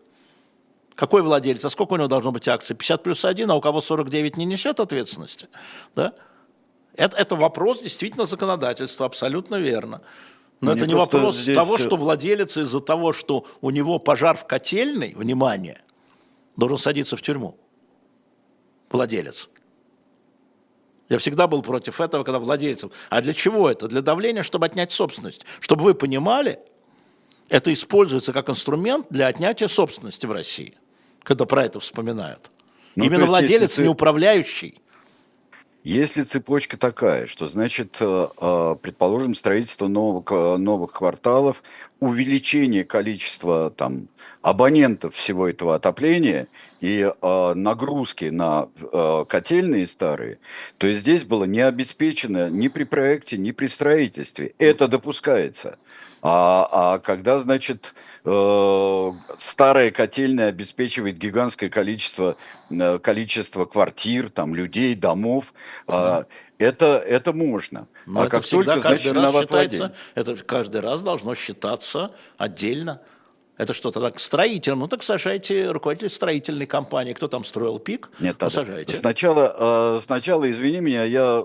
Какой владелец? А сколько у него должно быть акций? пятьдесят плюс один, а у кого сорок девять не несет ответственности? Да? Это, это вопрос действительно законодательства, абсолютно верно. Но мне это не вопрос здесь... того, что владелец из-за того, что у него пожар в котельной, внимание, должен садиться в тюрьму. Владелец. Я всегда был против этого, когда владельцев. А для чего это? Для давления, чтобы отнять собственность. Чтобы вы понимали, это используется как инструмент для отнятия собственности в России, когда про это вспоминают. Ну, именно есть, владелец, цеп... не управляющий. Если цепочка такая, что, значит, предположим, строительство новых, новых кварталов, увеличение количества там, абонентов всего этого отопления и э, нагрузки на э, котельные старые, то есть здесь было не обеспечено ни при проекте, ни при строительстве. Это допускается. А, а когда, значит, э, старая котельная обеспечивает гигантское количество, э, количество квартир, там, людей, домов, э, mm-hmm. это, это можно. Но а это как только, значит, виноват. Это каждый раз должно считаться отдельно. Это что-то так, строитель, ну так сажайте руководитель строительной компании, кто там строил ПИК, нет, ну, сажайте. Сначала, сначала, извини меня, я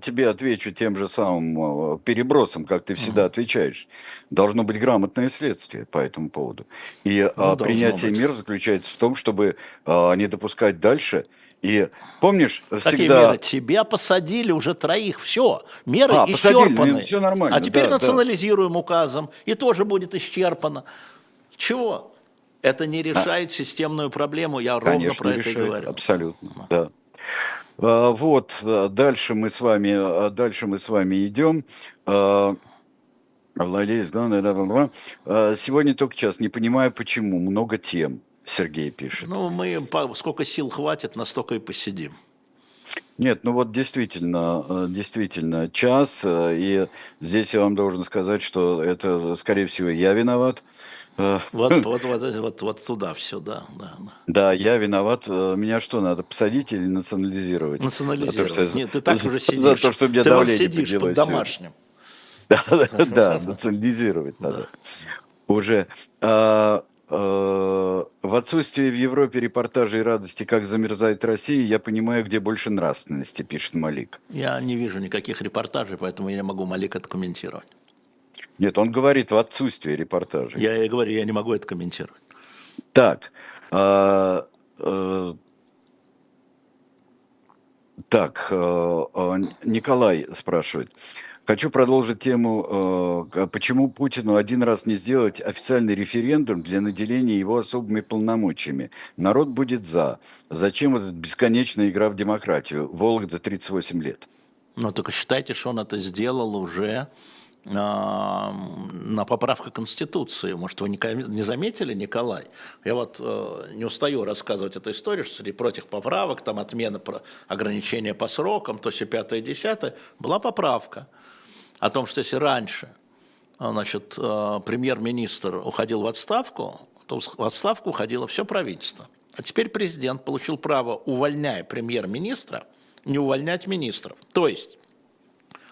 тебе отвечу тем же самым перебросом, как ты всегда угу. отвечаешь. Должно быть грамотное следствие по этому поводу. И ну, принятие мер заключается в том, чтобы не допускать дальше. И помнишь, всегда... Какие меры? Тебя посадили уже троих, все, меры а, исчерпаны. Все нормально. А теперь да, национализируем да. указом, и тоже будет исчерпано. Чего? Это не решает а. системную проблему, я ровно конечно, про это решает. И говорю. Абсолютно, а. да. А, вот, дальше мы с вами, дальше мы с вами идем. А, сегодня только час, не понимаю почему, много тем, Сергей пишет. Ну, мы сколько сил хватит, настолько и посидим. Нет, ну вот действительно, действительно час, и здесь я вам должен сказать, что это, скорее всего, я виноват. Вот, вот, вот, вот, вот туда все, да, да, да. Да, я виноват. Меня что, надо посадить или национализировать? Национализировать. То, что... Нет, ты так уже сидишь. За то, что у меня ты давление поднялось под домашним. Да, да, национализировать надо. Уже... В отсутствии в Европе репортажей и радости, как замерзает Россия, я понимаю, где больше нравственности, пишет Малик. Я не вижу никаких репортажей, поэтому я не могу Малика откомментировать. Нет, он говорит в отсутствии репортажей. Я и говорю, я не могу это комментировать. Так. Э, э, так, э, Николай спрашивает. Хочу продолжить тему, почему Путину один раз не сделать официальный референдум для наделения его особыми полномочиями. Народ будет за. Зачем эта бесконечная игра в демократию? Вологда, тридцать восемь лет. Ну, только считайте, что он это сделал уже на поправку Конституции. Может, вы не заметили, Николай? Я вот не устаю рассказывать эту историю, что среди прочих поправок, там отмена ограничения по срокам, то все пятое и десятое, была поправка о том, что если раньше, значит, премьер-министр уходил в отставку, то в отставку уходило все правительство. А теперь президент получил право, увольняя премьер-министра, не увольнять министров. То есть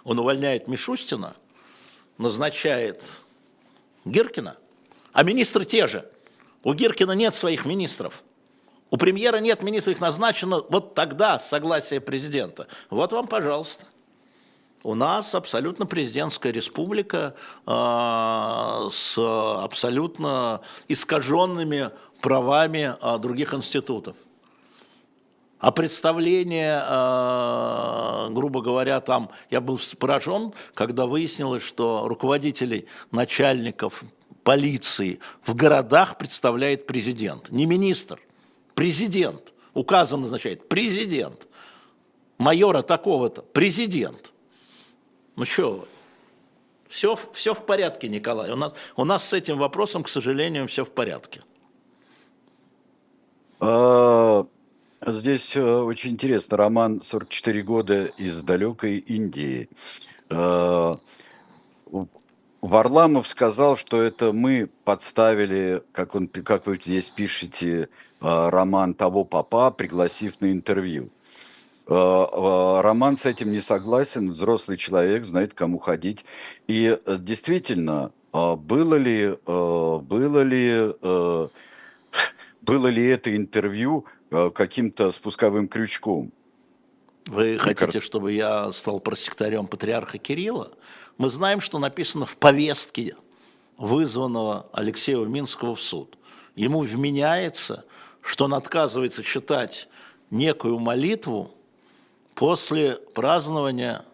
он увольняет Мишустина, назначает Гиркина, а министры те же. У Гиркина нет своих министров. У премьера нет министров, их назначено вот тогда, с согласия президента. Вот вам, пожалуйста. У нас абсолютно президентская республика э, с абсолютно искаженными правами э, других институтов. А представление, э, грубо говоря, там, я был поражен, когда выяснилось, что руководителей, начальников полиции в городах представляет президент. Не министр, президент. Указом назначает президент. Майора такого-то, президент. Ну что вы, все, все в порядке, Николай. У нас, у нас с этим вопросом, к сожалению, все в порядке. Здесь очень интересно. Роман «сорок четыре года из далекой Индии». Варламов сказал, что это мы подставили, как, он, как вы здесь пишете, роман того попа, пригласив на интервью. Роман с этим не согласен, взрослый человек знает, к кому ходить. И действительно, было ли, было ли, было ли это интервью каким-то спусковым крючком? Вы хотите, чтобы я стал просектарем патриарха Кирилла? Мы знаем, что написано в повестке, вызванного Алексея Уминского в суд. Ему вменяется, что он отказывается читать некую молитву после празднования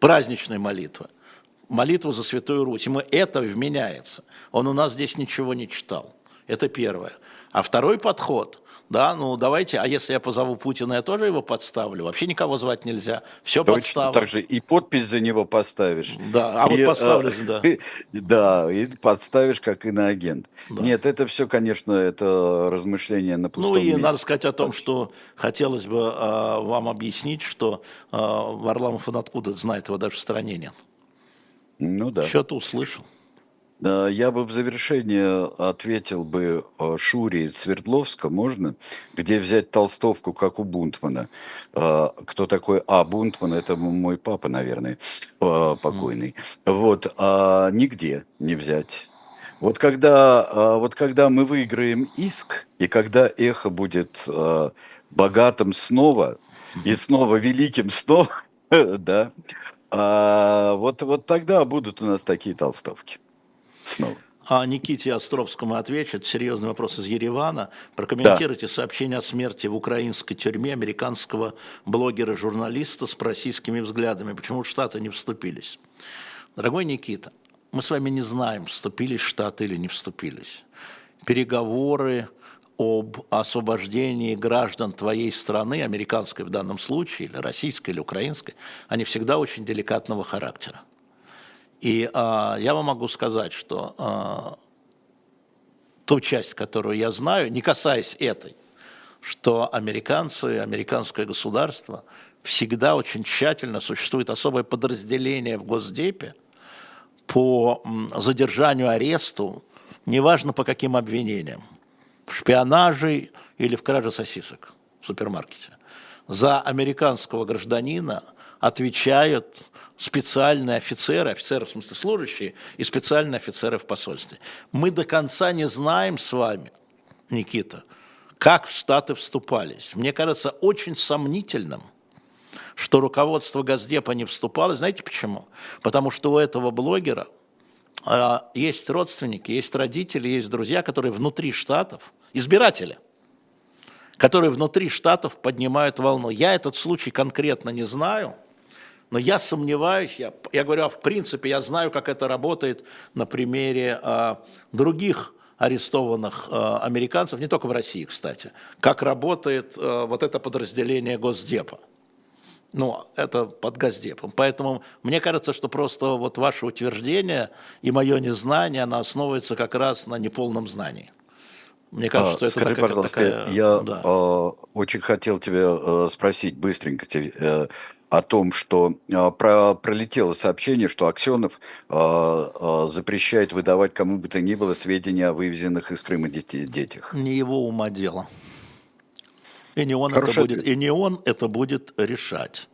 праздничной молитвы, молитву за Святую Русь, ему это вменяется. Он у нас здесь ничего не читал. Это первое. А второй подход, да, ну давайте, а если я позову Путина, я тоже его подставлю. Вообще никого звать нельзя. Все подставлю. Так же и подпись за него поставишь. Да, а и, вот поставлю, а, да. Да, и подставишь как иноагент. Да. Нет, это все, конечно, это размышление на пустом месте. Ну и месте. Надо сказать о том, что хотелось бы а, вам объяснить, что а, Варламов он откуда знает, его даже в стране нет. Ну да. Что-то услышал. Я бы в завершение ответил бы Шуре из Свердловска, можно? Где взять толстовку, как у Бунтмана? Кто такой? А, Бунтман, это мой папа, наверное, покойный. Вот, а нигде не взять. Вот когда, вот когда мы выиграем иск, и когда эхо будет богатым снова, и снова великим снова, да, вот тогда будут у нас такие толстовки. Снова. А Никите Островскому отвечает серьезный вопрос из Еревана. Прокомментируйте да. сообщение о смерти в украинской тюрьме американского блогера-журналиста с пророссийскими взглядами. Почему Штаты не вступились? Дорогой Никита, мы с вами не знаем, вступились Штаты или не вступились. Переговоры об освобождении граждан твоей страны, американской в данном случае, или российской, или украинской, они всегда очень деликатного характера. И а, я вам могу сказать, что а, ту часть, которую я знаю, не касаясь этой, что американцы, американское государство всегда очень тщательно, существует особое подразделение в Госдепе по задержанию, аресту, неважно по каким обвинениям, в шпионаже или в краже сосисок в супермаркете. За американского гражданина отвечают специальные офицеры, офицеры в смысле служащие, и специальные офицеры в посольстве. Мы до конца не знаем с вами, Никита, как в Штаты вступались. Мне кажется очень сомнительным, что руководство Госдепа не вступало. Знаете почему? Потому что у этого блогера э, есть родственники, есть родители, есть друзья, которые внутри Штатов, избиратели, которые внутри Штатов поднимают волну. Я этот случай конкретно не знаю, но я сомневаюсь, я, я говорю, а в принципе я знаю, как это работает на примере э, других арестованных э, американцев, не только в России, кстати, как работает э, вот это подразделение Госдепа. Ну, это под Газдепом. Поэтому мне кажется, что просто вот ваше утверждение и мое незнание, оно основывается как раз на неполном знании. Мне кажется, что а, это скажи, такая, пожалуйста, такая, я да. э, очень хотел тебя э, спросить быстренько э, о том, что э, про, пролетело сообщение, что Аксенов э, э, запрещает выдавать кому бы то ни было сведения о вывезенных из Крыма детей, детях. Не его ума дело. И не, он это будет, и не он это будет решать.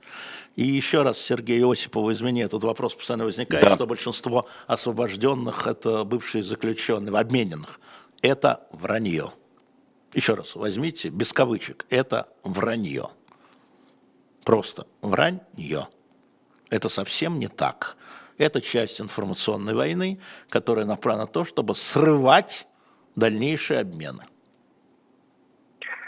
И еще раз, Сергей Осипов, извини, этот вопрос постоянно возникает, да. что большинство освобожденных – это бывшие заключенные, обмененных. Это вранье. Еще раз, возьмите, без кавычек, это вранье. Просто вранье. Это совсем не так. Это часть информационной войны, которая направлена на то, чтобы срывать дальнейшие обмены.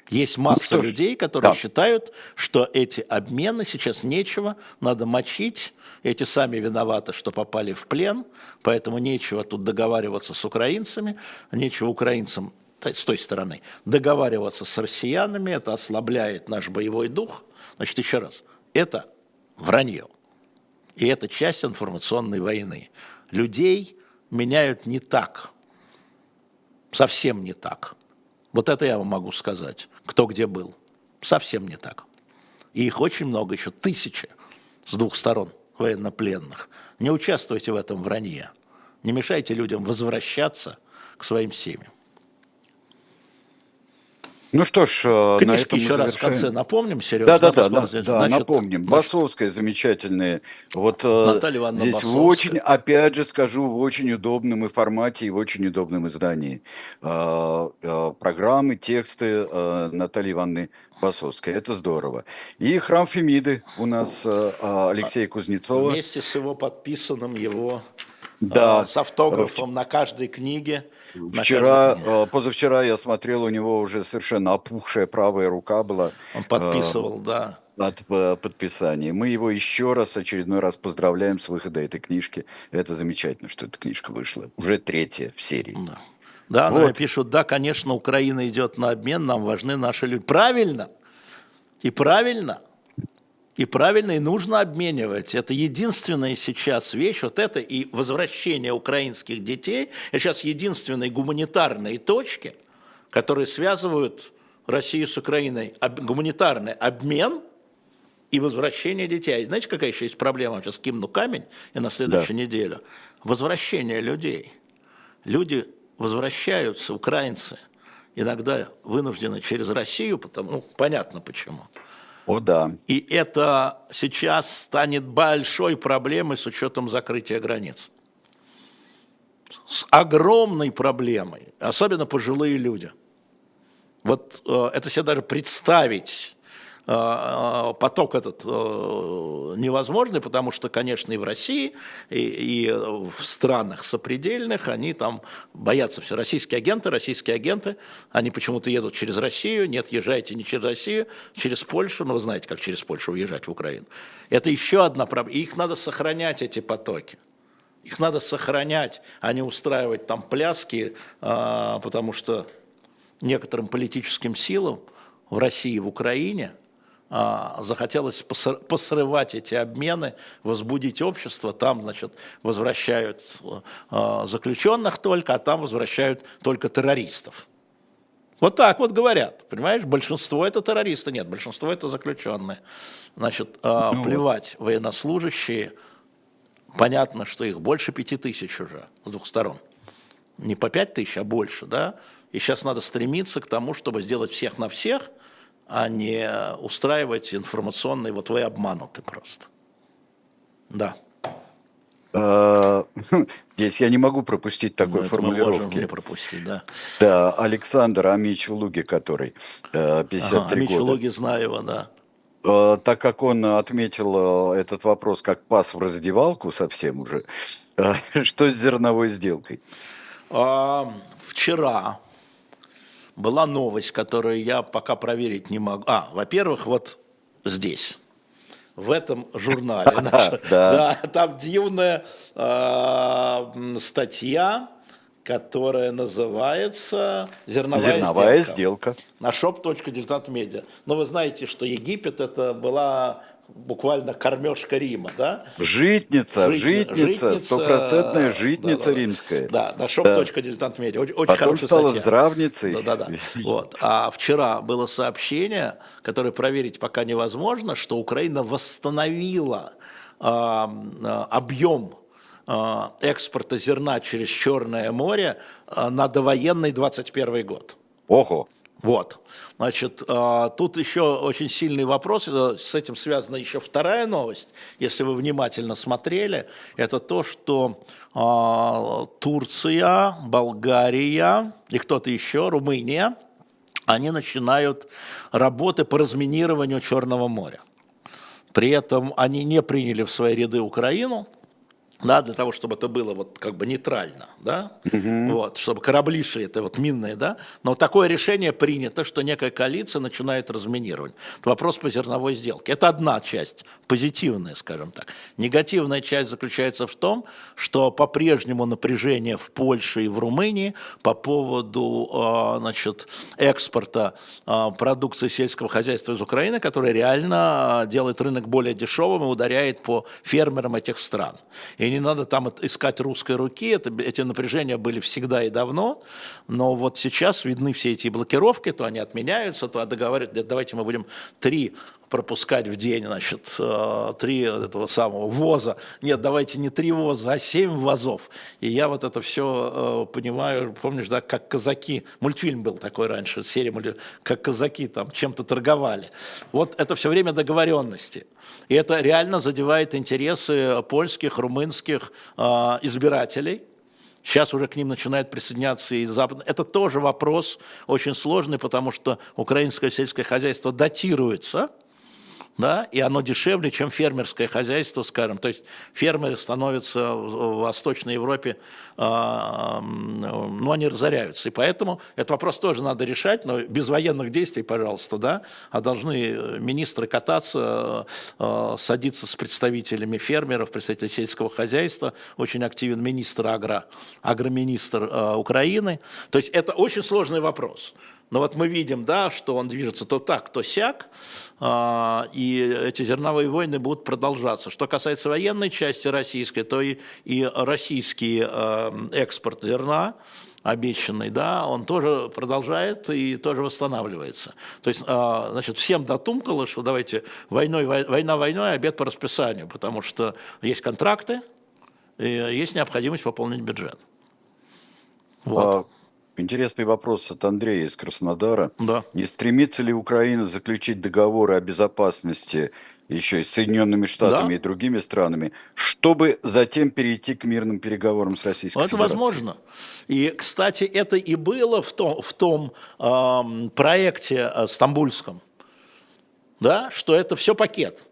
Есть масса ну, людей, которые да. считают, что эти обмены сейчас нечего, надо мочить, эти сами виноваты, что попали в плен, поэтому нечего тут договариваться с украинцами, нечего украинцам с той стороны договариваться с россиянами, это ослабляет наш боевой дух. Значит, еще раз, это вранье, и это часть информационной войны. Людей меняют не так, совсем не так. Вот это я вам могу сказать, кто где был. Совсем не так. И их очень много, еще тысячи с двух сторон военнопленных. Не участвуйте в этом вранье. Не мешайте людям возвращаться к своим семьям. Ну что ж, книжки на этом еще раз завершаем. В конце напомним, Сережа. Да, да, да, да, значит, да напомним. Значит, Басовская замечательная. Вот Наталья Ивановна здесь Басовская. В очень, опять же скажу, в очень удобном и формате, и в очень удобном издании. Программы, тексты Натальи Ивановны Басовской. Это здорово. И храм Фемиды у нас Алексея Кузнецова. Вместе с его подписанным его... Да. С автографом на каждой книге. Вчера, на каждой... позавчера я смотрел, у него уже совершенно опухшая правая рука была. Он подписывал, э, да. От подписания. Мы его еще раз, очередной раз поздравляем с выхода этой книжки. Это замечательно, что эта книжка вышла. Уже третья в серии. Да, да вот. Нам пишут, да, конечно, Украина идет на обмен, нам важны наши люди. Правильно. И правильно. И правильно, и нужно обменивать. Это единственная сейчас вещь, вот это и возвращение украинских детей, это сейчас единственные гуманитарные точки, которые связывают Россию с Украиной, об, гуманитарный обмен и возвращение детей. И знаете, какая еще есть проблема? Сейчас кимну камень, и на следующую да. неделю. Возвращение людей. Люди возвращаются, украинцы, иногда вынуждены через Россию, потому, ну, понятно почему. О, да. И это сейчас станет большой проблемой с учетом закрытия границ. С огромной проблемой, особенно пожилые люди. Вот э, это себе даже представить э, поток этот э, невозможный, потому что, конечно, и в России, и, и в странах сопредельных они там боятся все. Российские агенты, российские агенты, они почему-то едут через Россию, нет, езжайте не через Россию, через Польшу, но вы знаете, как через Польшу уезжать в Украину. Это еще одна проблема, и их надо сохранять, эти потоки. Их надо сохранять, а не устраивать там пляски, э, потому что некоторым политическим силам в России и в Украине а, захотелось поср- посрывать эти обмены, возбудить общество. Там, значит, возвращают а, заключенных только, а там возвращают только террористов. Вот так вот говорят, понимаешь? Большинство это террористы, нет, большинство это заключенные. Значит, а, ну плевать, вот. Военнослужащие, понятно, что их больше пяти тысяч уже с двух сторон. Не по пять тысяч, а больше, да? И сейчас надо стремиться к тому, чтобы сделать всех на всех, а не устраивать информационные, вот вы обмануты просто. Да. Здесь я не могу пропустить такой формулировки. Мы можем не пропустить, да. Да, Александр Амич в Луге, который пятьдесят три года. Амич в Луге, знаю его, да. Так как он отметил этот вопрос как пас в раздевалку совсем уже, что с зерновой сделкой? Вчера была новость, которую я пока проверить не могу. А, во-первых, вот здесь, в этом журнале. Там дивная статья, которая называется «Зерновая сделка» на шоп точка дилетант точка медиа. Но вы знаете, что Египет это была буквально кормежка Рима, да? Житница, житница, житница стопроцентная житница, да, да, римская. Да, да, шоп.дилетант.медиа. Очень, очень хорошая статья. Потом стала здравницей. Да, да, да. Вот. А вчера было сообщение, которое проверить пока невозможно, что Украина восстановила а, а, объем а, экспорта зерна через Черное море а, на довоенный двадцать первый год. Ого! Вот, значит, тут еще очень сильный вопрос, с этим связана еще вторая новость, если вы внимательно смотрели, это то, что Турция, Болгария и кто-то еще, Румыния, они начинают работы по разминированию Черного моря. При этом они не приняли в свои ряды Украину. Да, для того, чтобы это было вот как бы нейтрально, да? Угу. Вот, чтобы корабли шли, это вот минные, да? Но такое решение принято, что некая коалиция начинает разминирование. Это вопрос по зерновой сделке. Это одна часть, позитивная, скажем так. Негативная часть заключается в том, что по-прежнему напряжение в Польше и в Румынии по поводу, значит, экспорта продукции сельского хозяйства из Украины, которая реально делает рынок более дешевым и ударяет по фермерам этих стран. И не надо там искать русской руки, это, эти напряжения были всегда и давно, но вот сейчас видны все эти блокировки, то они отменяются, то договариваются, давайте мы будем три пропускать в день, значит, три этого самого воза, нет, давайте не три воза, а семь возов. И я вот это все понимаю, помнишь, да, как казаки, мультфильм был такой раньше, серия мультфильм, как казаки там чем-то торговали. Вот это все время договоренности. И это реально задевает интересы польских, румынских избирателей. Сейчас уже к ним начинает присоединяться и Запад. Это тоже вопрос очень сложный, потому что украинское сельское хозяйство датируется, да, и оно дешевле, чем фермерское хозяйство, скажем. То есть фермеры становятся в Восточной Европе, э, ну, они разоряются. И поэтому этот вопрос тоже надо решать, но без военных действий, пожалуйста, да, а должны министры кататься, э, садиться с представителями фермеров, представителей сельского хозяйства. Очень активен министр агро, агроминистр э, Украины. То есть это очень сложный вопрос. Но вот мы видим, да, что он движется то так, то сяк, э, и эти зерновые войны будут продолжаться. Что касается военной части российской, то и, и российский э, экспорт зерна обещанный, да, он тоже продолжает и тоже восстанавливается. То есть, э, значит, всем дотумкало, что давайте войной, война войной, обед по расписанию, потому что есть контракты, и есть необходимость пополнить бюджет. Вот. Интересный вопрос от Андрея из Краснодара. Да. Не стремится ли Украина заключить договоры о безопасности еще и с Соединенными Штатами, да, и другими странами, чтобы затем перейти к мирным переговорам с Российской Федерацией? Это возможно. И, кстати, это и было в том, в том э, проекте э, стамбульском, да, что это все пакет.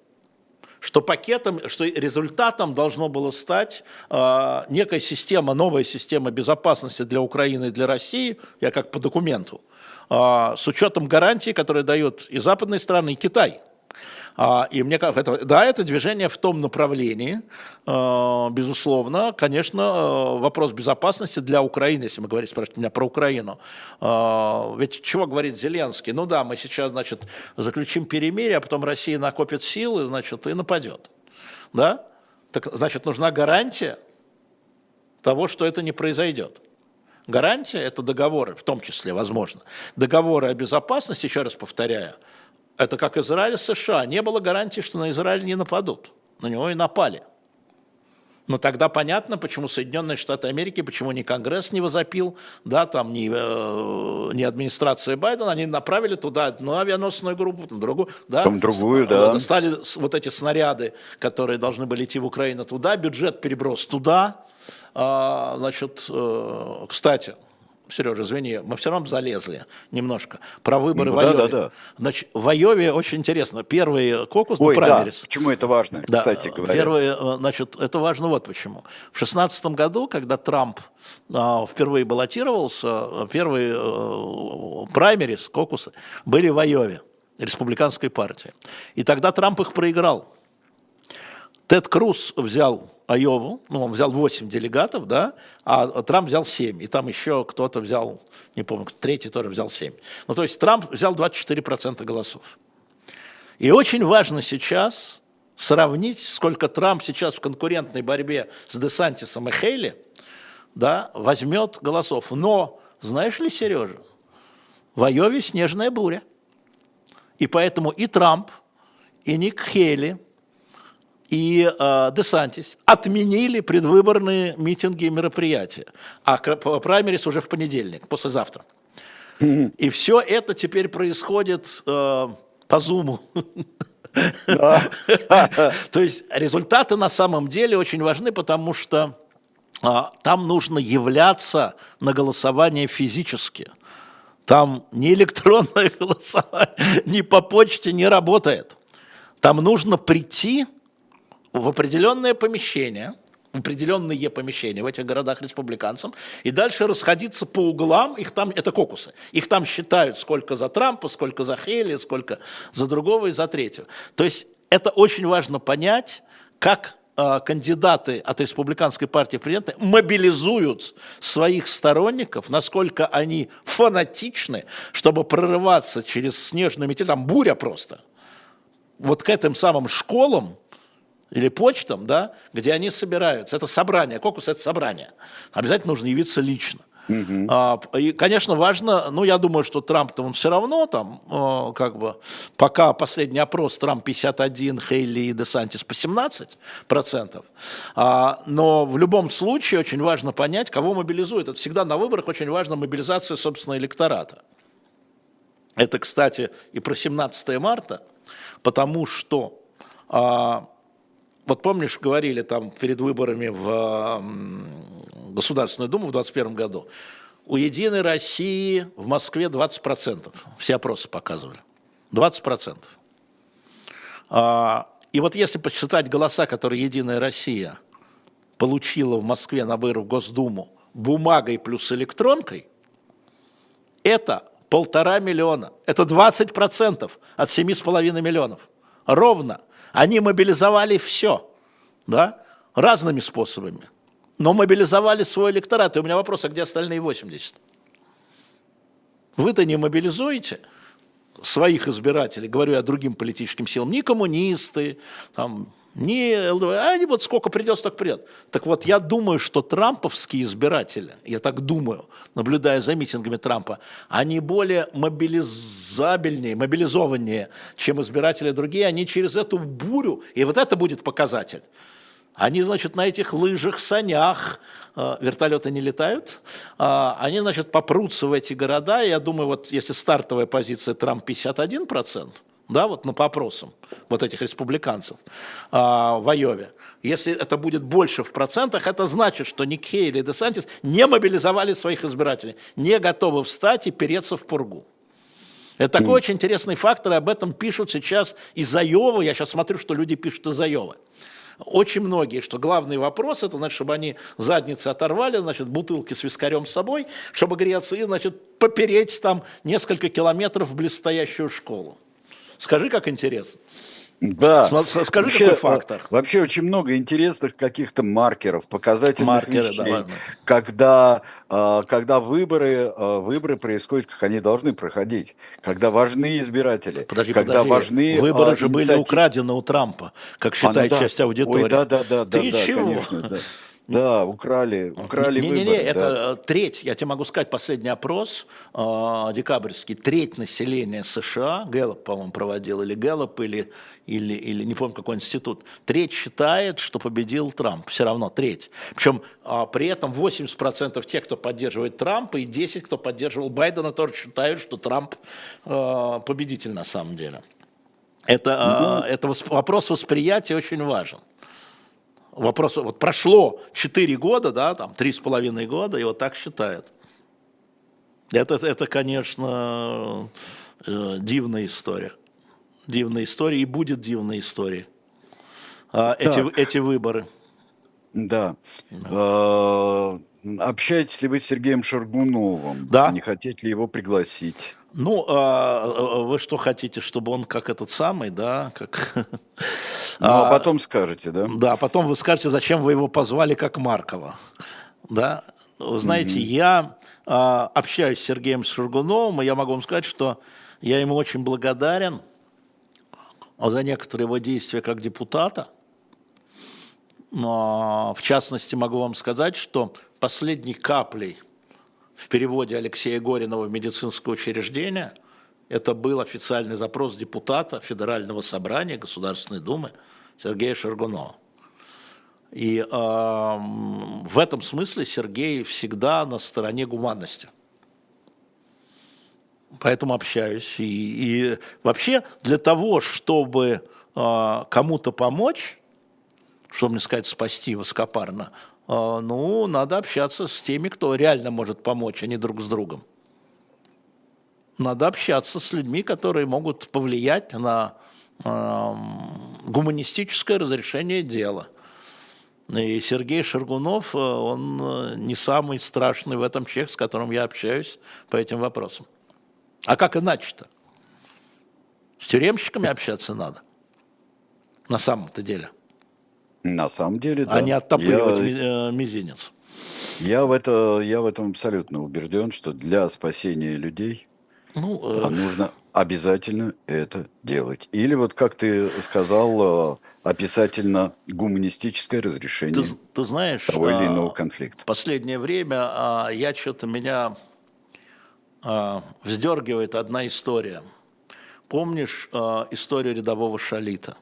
Что пакетом, что результатом должно было стать э, некая система, новая система безопасности для Украины и для России, я как по документу, э, с учетом гарантий, которые дают и западные страны, и Китай. А, и мне кажется, это, да, это движение в том направлении, э, безусловно, конечно, э, вопрос безопасности для Украины, если мы говорим, спрашиваете меня про Украину, э, ведь чего говорит Зеленский? Ну да, мы сейчас, значит, заключим перемирие, а потом Россия накопит силы, значит, и нападет, да? Так, значит, нужна гарантия того, что это не произойдет. Гарантия – это договоры, в том числе, возможно, договоры о безопасности, еще раз повторяю. Это как Израиль с США. Не было гарантии, что на Израиль не нападут. На него и напали. Но тогда понятно, почему Соединенные Штаты Америки, почему ни Конгресс не возопил, да, там, ни, э, ни администрация Байдена. Они направили туда одну авианосную группу, там другую. Да, там другую, с, да. Стали вот эти снаряды, которые должны были идти в Украину, туда. Бюджет переброс туда. А, значит, э, кстати... Сережа, извини, мы все равно залезли немножко. Про выборы, ну, в Айове. Да, да, да. Значит, в Айове очень интересно. Первый кокус, ну, праймерис. Да, почему это важно, да, кстати говоря. Первый, значит, это важно вот почему. В шестнадцатом году, когда Трамп а, впервые баллотировался, первые а, праймерис, кокусы, были в Айове, республиканской партии. И тогда Трамп их проиграл. Тед Круз взял Айову, ну, он взял восемь делегатов, да, а Трамп взял семь, и там еще кто-то взял, не помню, третий тоже взял семь. Ну, то есть Трамп взял двадцать четыре процента голосов. И очень важно сейчас сравнить, сколько Трамп сейчас в конкурентной борьбе с Десантисом и Хейли, да, возьмет голосов. Но, знаешь ли, Сережа, в Айове снежная буря. И поэтому и Трамп, и Ник Хейли, и э, Десантис отменили предвыборные митинги и мероприятия. А праймерис уже в понедельник, послезавтра. И все это теперь происходит э, по зуму. То есть результаты на самом деле очень важны, потому что там нужно являться на голосование физически. Там ни электронное голосование, ни по почте не работает. Там нужно прийти в определенное помещение, в определенные помещения в этих городах республиканцам, и дальше расходиться по углам, их там, это кокусы, их там считают сколько за Трампа, сколько за Хейли, сколько за другого и за третьего. То есть это очень важно понять, как э, кандидаты от республиканской партии президента мобилизуют своих сторонников, насколько они фанатичны, чтобы прорываться через снежную метель, там буря просто, вот к этим самым школам, или почтам, да, где они собираются. Это собрание, кокус – это собрание. Обязательно нужно явиться лично. Mm-hmm. А, и, конечно, важно, ну, я думаю, что Трамп-то он все равно там, э, как бы, пока последний опрос, Трамп пятьдесят один, Хейли и Десантис по семнадцать процентов. А, но в любом случае очень важно понять, кого мобилизует. Это всегда на выборах очень важна мобилизация, собственно, электората. Это, кстати, и про семнадцатое марта, потому что... А, Вот помнишь, говорили там перед выборами в Государственную Думу в двадцать первом году, у «Единой России» в Москве двадцать процентов, все опросы показывали, двадцать процентов. И вот если посчитать голоса, которые «Единая Россия» получила в Москве на выборах в Госдуму бумагой плюс электронкой, это полтора миллиона, это двадцать процентов от семи с половиной миллионов, ровно. Они мобилизовали все, да, разными способами, но мобилизовали свой электорат. И у меня вопрос, а где остальные восемьдесят? Вы-то не мобилизуете своих избирателей, говорю я другим политическим силам, ни коммунисты, там, ни ЛДПР, а они вот сколько придется, так придет. Так вот, я думаю, что трамповские избиратели, я так думаю, наблюдая за митингами Трампа, они более мобилизабельнее, мобилизованнее, чем избиратели другие, они через эту бурю, и вот это будет показатель. Они, значит, на этих лыжах, санях, вертолеты не летают, они, значит, попрутся в эти города, я думаю, вот если стартовая позиция Трамп пятьдесят один процент, да, вот, ну, по опросам вот этих республиканцев а, в Айове, если это будет больше в процентах, это значит, что Ник Хейли и Десантис не мобилизовали своих избирателей, не готовы встать и переться в пургу. Это такой mm. очень интересный фактор, и об этом пишут сейчас из Айовы, я сейчас смотрю, что люди пишут из Айовы. Очень многие, что главный вопрос, это значит, чтобы они задницы оторвали, значит, бутылки с вискарем с собой, чтобы греться и, значит, попереть там несколько километров в близстоящую школу. Скажи, как интересно. Да. Скажи, вообще, какой фактор. Вообще очень много интересных каких-то маркеров, показательных Маркеры, вещей, да, когда, когда выборы, выборы происходят, как они должны проходить, когда важны избиратели, подожди, когда подожди. важны выборы а, же инициатив... были украдены у Трампа, как считает а, ну, да. часть аудитории. Ой, да, да, да, да, Ты да, чего? Конечно, да. Да, украли, украли не, выборы. Не-не-не, это да. треть, я тебе могу сказать, последний опрос э, декабрьский, треть населения США, Гэллоп, по-моему, проводил, или Гэллоп, или, или, или не помню, какой институт, треть считает, что победил Трамп, все равно треть. Причем э, при этом восемьдесят процентов тех, кто поддерживает Трампа, и десять процентов, кто поддерживал Байдена, тоже считают, что Трамп э, победитель на самом деле. Это, э, mm-hmm. это восп- вопрос восприятия очень важен. Вопрос, вот прошло четыре года, да, там три с половиной года, и вот так считают. Это, это конечно, э, дивная история. Дивная история, и будет дивной историей э, эти, эти выборы. Да. да. Э, общаетесь ли вы с Сергеем Шаргуновым? Да. Не хотите ли его пригласить? Ну, э, вы что хотите, чтобы он как этот самый, да, как... Ну, а потом скажете, да? Да, потом вы скажете, зачем вы его позвали как Маркова. Да? Вы знаете, mm-hmm. я а, общаюсь с Сергеем Шаргуновым, и я могу вам сказать, что я ему очень благодарен за некоторые его действия как депутата. Но, в частности, могу вам сказать, что последней каплей в переводе Алексея Горинова в медицинское учреждение это был официальный запрос депутата Федерального собрания Государственной Думы Сергея Шаргунова. И э, в этом смысле Сергей всегда на стороне гуманности. Поэтому общаюсь. И, и вообще для того, чтобы э, кому-то помочь, чтобы не сказать спасти воскопарно, э, ну, надо общаться с теми, кто реально может помочь, а не друг с другом. Надо общаться с людьми, которые могут повлиять на э, гуманистическое разрешение дела. И Сергей Шаргунов, он не самый страшный в этом человек, с которым я общаюсь по этим вопросам. А как иначе-то? С тюремщиками общаться надо. На самом-то деле. На самом деле, да. А не оттопыривать я... мизинец. Я в, это, я в этом абсолютно убежден, что для спасения людей ну, э... нужно обязательно это делать. Или вот как ты сказал, описательно гуманистическое разрешение ты, ты знаешь, того или иного конфликта. В последнее время я что-то меня вздергивает одна история. Помнишь историю рядового Шалита?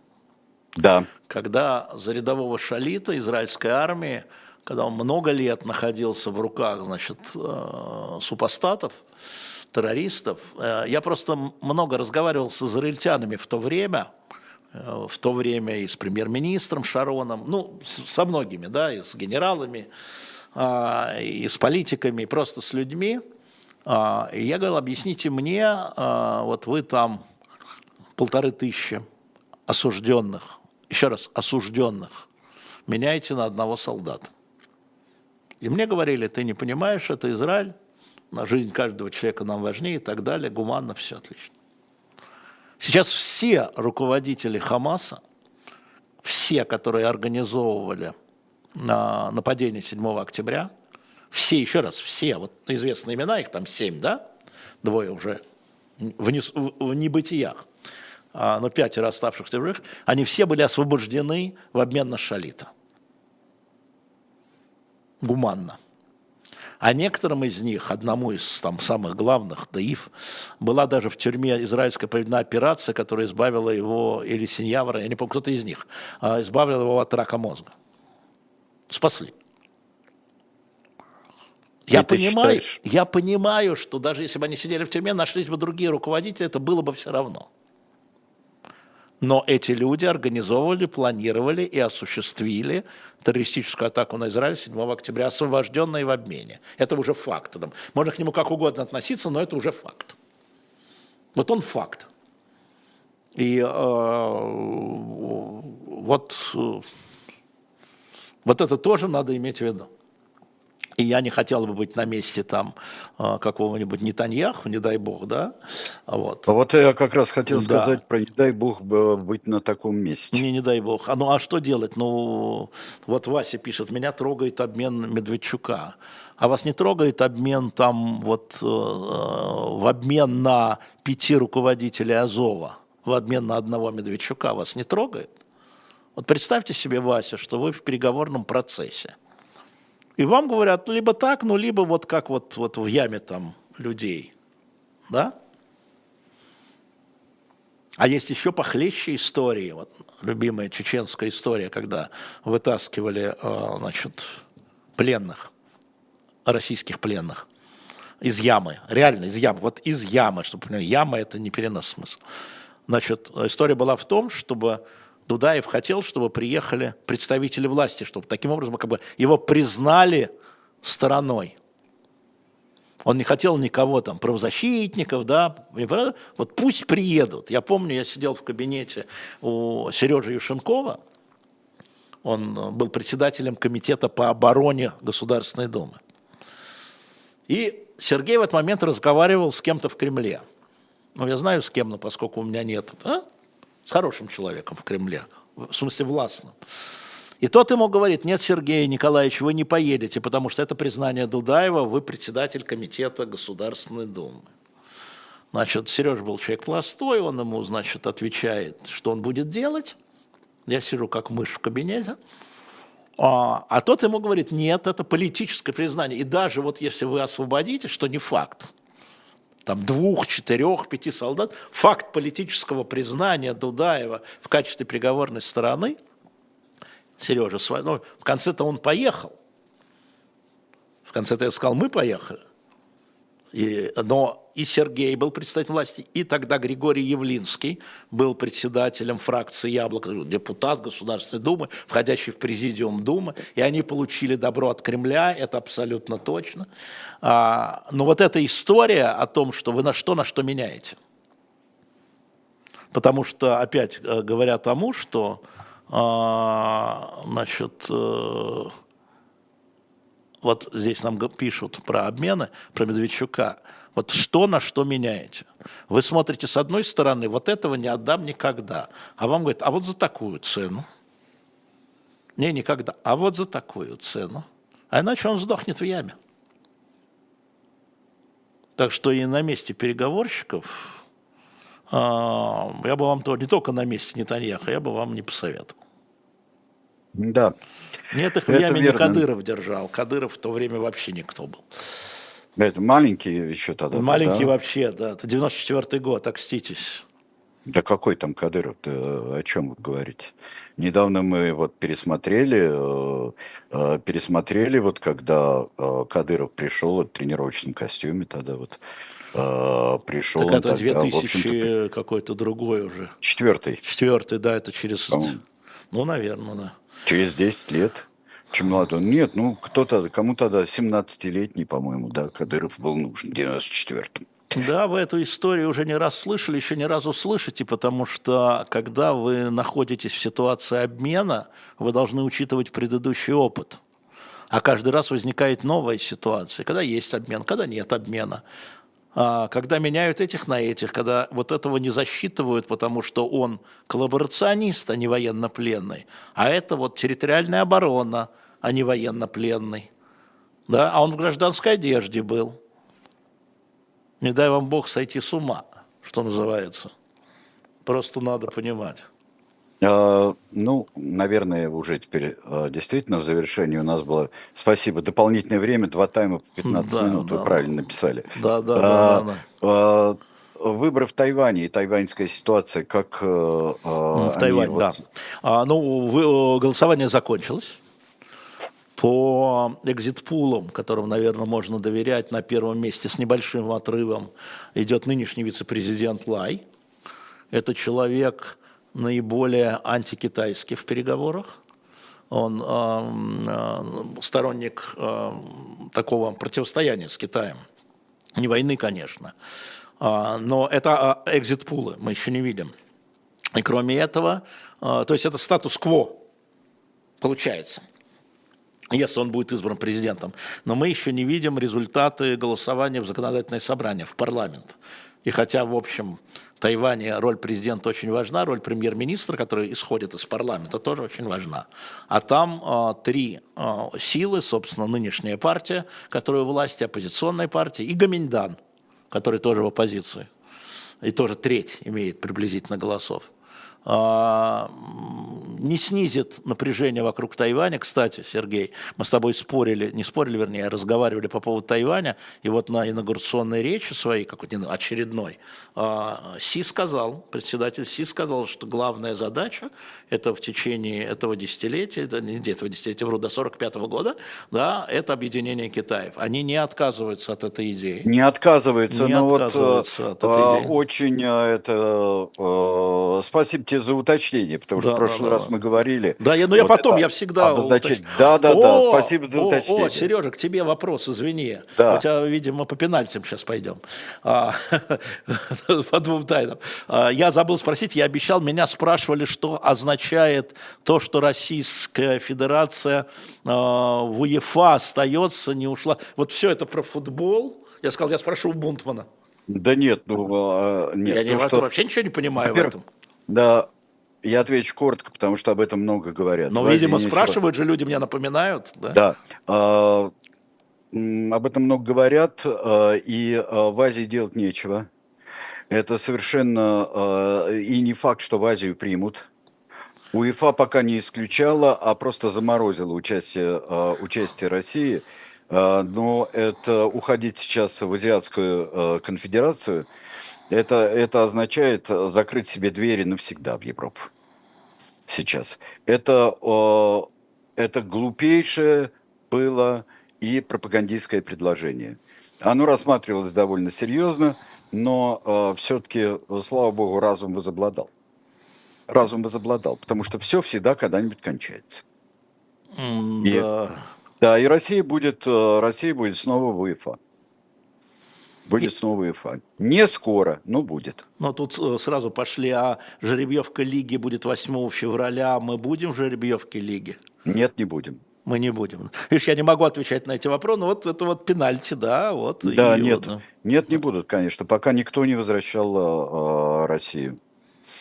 Да. Когда за рядового Шалита израильской армии, когда он много лет находился в руках, значит, супостатов, террористов. Я просто много разговаривал с израильтянами в то время, в то время и с премьер-министром Шароном, ну, со многими, да, и с генералами, и с политиками, и просто с людьми. И я говорил, объясните мне, вот вы там полторы тысячи осужденных, еще раз, осужденных, меняете на одного солдата. И мне говорили, ты не понимаешь, это Израиль, жизнь каждого человека нам важнее и так далее, гуманно, все отлично. Сейчас все руководители Хамаса, все, которые организовывали а, нападение седьмого октября, все, еще раз, все, вот известные имена, их там семь, да? Двое уже в, не, в небытиях, а, но пятеро оставшихся живых, они все были освобождены в обмен на Шалита. Гуманно. А некоторым из них, одному из там, самых главных, Даиф, была даже в тюрьме израильская проведена операция, которая избавила его, или Синьявра, я не помню, кто-то из них, избавила его от рака мозга. Спасли. Я понимаю, я понимаю, что даже если бы они сидели в тюрьме, нашлись бы другие руководители, это было бы все равно. Но эти люди организовывали, планировали и осуществили террористическую атаку на Израиль седьмого октября, освобожденные в обмене. Это уже факт. Можно к нему как угодно относиться, но это уже факт. Вот он факт. И э, вот, э, вот это тоже надо иметь в виду. И я не хотел бы быть на месте там какого-нибудь Нетаньяху, не дай бог, да? Вот, а вот я как раз хотел да. сказать про не дай бог быть на таком месте. Не, не дай бог. А, ну а что делать? Ну вот Вася пишет, меня трогает обмен Медведчука. А вас не трогает обмен там вот э, в обмен на пяти руководителей Азова, в обмен на одного Медведчука вас не трогает? Вот представьте себе, Вася, что вы в переговорном процессе. И вам говорят, либо так, ну, либо вот как вот, вот в яме там людей, да? А есть еще похлеще истории, вот любимая чеченская история, когда вытаскивали, значит, пленных, российских пленных из ямы, реально из ямы, вот из ямы, чтобы, яма – это не перенос смысл. Значит, история была в том, чтобы... Дудаев хотел, чтобы приехали представители власти, чтобы таким образом как бы, его признали стороной. Он не хотел никого там, правозащитников, да, вот пусть приедут. Я помню, я сидел в кабинете у Сережи Юшенкова, он был председателем комитета по обороне Государственной Думы. И Сергей в этот момент разговаривал с кем-то в Кремле. Ну, я знаю, с кем, но поскольку у меня нет... А? С хорошим человеком в Кремле, в смысле властным. И тот ему говорит, нет, Сергей Николаевич, вы не поедете, потому что это признание Дудаева, вы председатель комитета Государственной Думы. Значит, Сережа был человек простой, он ему, значит, отвечает, что он будет делать. Я сижу как мышь в кабинете. А, а тот ему говорит, нет, это политическое признание. И даже вот если вы освободите, что не факт, там двух, четырех, пяти солдат, факт политического признания Дудаева в качестве приговорной стороны, Сережа, ну, в конце-то он поехал. В конце-то я сказал, мы поехали. И, но и Сергей был представителем власти, и тогда Григорий Явлинский был председателем фракции «Яблоко», депутат Государственной Думы, входящий в президиум Думы, и они получили добро от Кремля, это абсолютно точно. А, но вот эта история о том, что вы на что, на что меняете. Потому что, опять говоря тому, что а, значит... Вот здесь нам пишут про обмены, про Медведчука. Вот что на что меняете? Вы смотрите с одной стороны, вот этого не отдам никогда. А вам говорят, а вот за такую цену. Не, никогда. А вот за такую цену. А иначе он сдохнет в яме. Так что и на месте переговорщиков, я бы вам то не только на месте Нетаньяху, я бы вам не посоветовал. Да. Нет, их в яме не Кадыров держал. Кадыров в то время вообще никто был. Это маленький еще тогда. Маленький да? вообще, да. Это девяносто четвёртый год, окститесь. Да какой там Кадыров? О чем вы говорите? Недавно мы вот пересмотрели, пересмотрели вот когда Кадыров пришел в тренировочном костюме тогда вот. Пришел так он это тогда, две тысячи какой-то другой уже. Четвертый. Четвертый, да, это через... По-моему. Ну, наверное, да. Через десять лет. Чем молодой? Нет, ну, кто-то, кому тогда семнадцатилетний, по-моему, да, Кадыров был нужен в девяносто четвёртом. Да, вы эту историю уже не раз слышали, еще не раз услышите, потому что, когда вы находитесь в ситуации обмена, вы должны учитывать предыдущий опыт. А каждый раз возникает новая ситуация, когда есть обмен, когда нет обмена. Когда меняют этих на этих, когда вот этого не засчитывают, потому что он коллаборационист, а не военнопленный, а это вот территориальная оборона, а не военнопленный. Да? А он в гражданской одежде был. Не дай вам Бог сойти с ума, что называется. Просто надо понимать. Ну, наверное, уже теперь действительно в завершении у нас было... Спасибо, дополнительное время, два тайма по пятнадцать да, минут, да, вы правильно написали. Да, да, а, да, да, да. Выборы в Тайване и тайваньская ситуация, как... В Тайване, вот... да. А, ну, вы, голосование закончилось. По экзит-пулам, которым, наверное, можно доверять, на первом месте с небольшим отрывом идет нынешний вице-президент Лай. Это человек... наиболее антикитайский в переговорах. Он э, э, сторонник э, такого противостояния с Китаем. Не войны, конечно. Э, но это э, экзит-пулы, мы еще не видим. И кроме этого, э, то есть это статус-кво получается, если он будет избран президентом. Но мы еще не видим результаты голосования в законодательное собрание, в парламент. И хотя, в общем, в Тайване роль президента очень важна, роль премьер-министра, который исходит из парламента, тоже очень важна. А там э, три э, силы, собственно, нынешняя партия, которая у власти, оппозиционная партия, и Гоминьдан, который тоже в оппозиции, и тоже треть имеет приблизительно голосов. Э, не снизит напряжение вокруг Тайваня. Кстати, Сергей, мы с тобой спорили, не спорили, вернее, а разговаривали по поводу Тайваня, и вот на инаугурационной речи своей, какой-то очередной, Си сказал, председатель Си сказал, что главная задача, это в течение этого десятилетия, не этого десятилетия, вру, до сорок пятого года, да, это объединение Китаев. Они не отказываются от этой идеи. Не отказываются, не но отказываются вот от этой идеи. Очень это... Спасибо тебе за уточнение, потому да, что в прошлый да, раз да. мы говорили. Да, я, ну я вот потом, я всегда... Обозначить. Да, да, о, да, спасибо за уточнение. О, о, Сережа, к тебе вопрос, извини. Да. У тебя, видимо, по пенальтям сейчас пойдем. А, по двум тайнам. А, я забыл спросить, я обещал, меня спрашивали, что означает то, что Российская Федерация а, в УЕФА остается, не ушла. Вот все это про футбол. Я сказал, я спрошу у Бунтмана. Да нет, ну, а, нет. Я не, что... вообще ничего не понимаю в этом. Да. Я отвечу коротко, потому что об этом много говорят. Но, Возьми видимо, спрашивают же люди, меня напоминают. Да. да. А, об этом много говорят, и в Азии делать нечего. Это совершенно... И не факт, что в Азию примут. УЕФА пока не исключала, а просто заморозила участие, участие России. Но это уходить сейчас в Азиатскую конфедерацию, это, это означает закрыть себе двери навсегда в Европу. Сейчас. Это, это глупейшее было и пропагандистское предложение. Оно рассматривалось довольно серьезно, но все-таки, слава богу, разум возобладал. Разум возобладал, потому что все всегда когда-нибудь кончается. Mm, и, да. да, и Россия будет, Россия будет снова в УЕФА. Будет и... снова УЕФА. Не скоро, но будет. Но тут сразу пошли, а жеребьевка лиги будет восьмого февраля. Мы будем в жеребьевке лиги? Нет, не будем. Мы не будем. Видишь, я не могу отвечать на эти вопросы, но вот это вот пенальти, да? Вот, да, и нет, вот, нет, не будут, конечно, пока никто не возвращал э, Россию.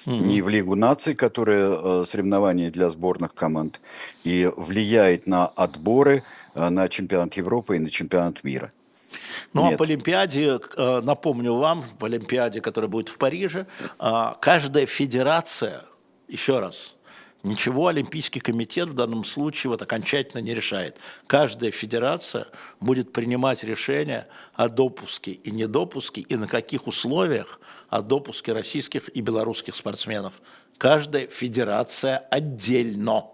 Mm-hmm. Ни в Лигу наций, которая соревнование для сборных команд и влияет на отборы, на чемпионат Европы и на чемпионат мира. Ну, нет. А по Олимпиаде, напомню вам, по Олимпиаде, которая будет в Париже, каждая федерация, еще раз, ничего Олимпийский комитет в данном случае вот окончательно не решает. Каждая федерация будет принимать решение о допуске и недопуске, и на каких условиях о допуске российских и белорусских спортсменов. Каждая федерация отдельно.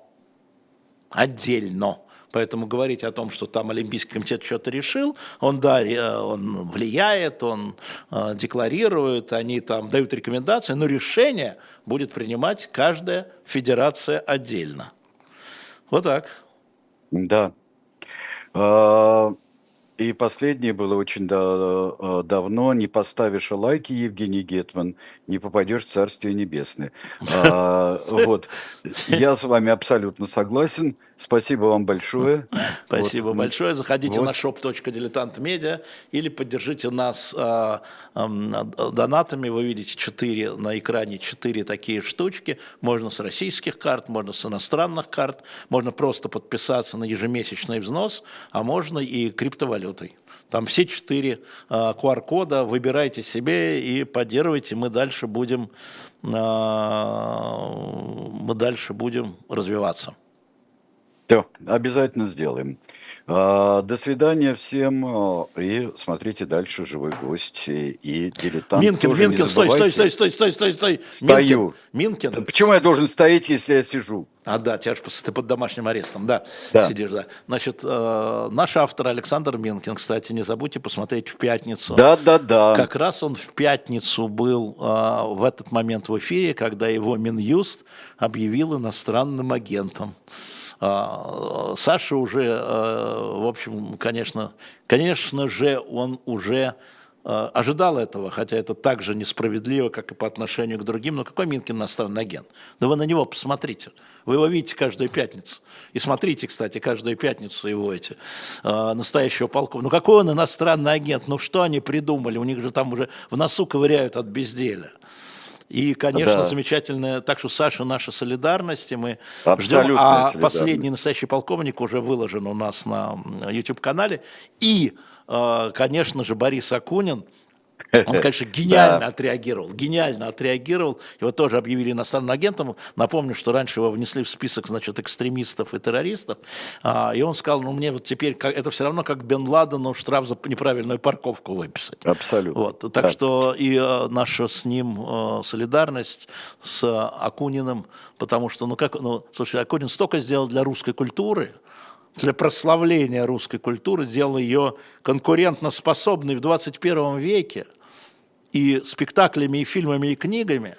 Отдельно. Поэтому говорить о том, что там Олимпийский комитет что-то решил, он, да, он влияет, он декларирует, они там дают рекомендации, но решение будет принимать каждая федерация отдельно. Вот так. Да. И последнее было очень да, давно. Не поставишь лайки, Евгений Гетман, не попадешь в Царствие Небесное. А, вот. Я с вами абсолютно согласен. Спасибо вам большое. Спасибо вот. большое. Заходите вот. на shop точка diletant media или поддержите нас а, а, донатами. Вы видите четыре, на экране четыре такие штучки. Можно с российских карт, можно с иностранных карт. Можно просто подписаться на ежемесячный взнос, а можно и криптовалюту. Там все четыре ку ар кода, выбирайте себе и поддерживайте. Мы дальше будем, мы дальше будем развиваться. Все, обязательно сделаем. До свидания всем. И смотрите дальше «Живой гость» и «Дилетант». Минкин, Минкин, стой, стой, стой, стой, стой, стой, стой. Стою. Минкин. Да почему я должен стоять, если я сижу? А, да, тебя же, ты под домашним арестом, да, да. сидишь, да. Значит, э, наш автор Александр Минкин, кстати, не забудьте посмотреть в пятницу. Да, да, да. Как раз он в пятницу был э, в этот момент в эфире, когда его Минюст объявил иностранным агентом. Саша уже, в общем, конечно, конечно же, он уже ожидал этого, хотя это так же несправедливо, как и по отношению к другим. Но какой Минкин иностранный агент? Да вы на него посмотрите. Вы его видите каждую пятницу. И смотрите, кстати, каждую пятницу его эти э, настоящего полковника. Ну какой он иностранный агент? Ну что они придумали? У них же там уже в носу ковыряют от безделия. И, конечно, да. замечательное. Так что, Саша, наша солидарность, и мы ждем. А последний настоящий полковник уже выложен у нас на YouTube-канале. И, конечно же, Борис Акунин, он, конечно, гениально отреагировал. Гениально отреагировал. Его тоже объявили иностранным агентом. Напомню, что раньше его внесли в список, значит, экстремистов и террористов. И он сказал, ну, мне вот теперь это все равно как Бен Ладену штраф за неправильную парковку выписать. Абсолютно. Вот. Так да. что и наша с ним солидарность с Акуниным, потому что, ну, как, ну, слушай, Акунин столько сделал для русской культуры, для прославления русской культуры, делал ее конкурентноспособной в двадцать первом веке и спектаклями, и фильмами, и книгами.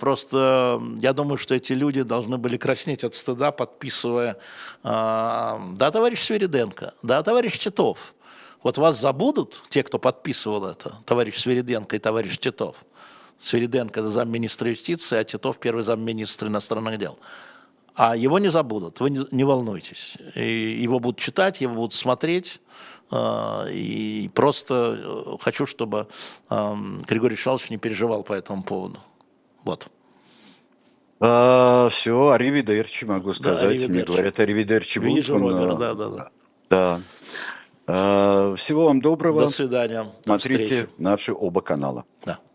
Просто я думаю, что эти люди должны были краснеть от стыда, подписывая «Да, товарищ Свириденко, да, товарищ Титов». Вот вас забудут, те, кто подписывал это, товарищ Свириденко и товарищ Титов. Свириденко – это замминистра юстиции, а Титов – первый замминистра иностранных дел. А его не забудут, вы не, не волнуйтесь. И его будут читать, его будут смотреть. Э, и просто хочу, чтобы э, Григорий Шалович не переживал по этому поводу. Вот. А, все, аривидерчи могу сказать. Да, мне говорят, аривидерчи Бунтман. Да, да, да. да. А, всего вам доброго. До свидания. Смотрите до наши оба канала. Да.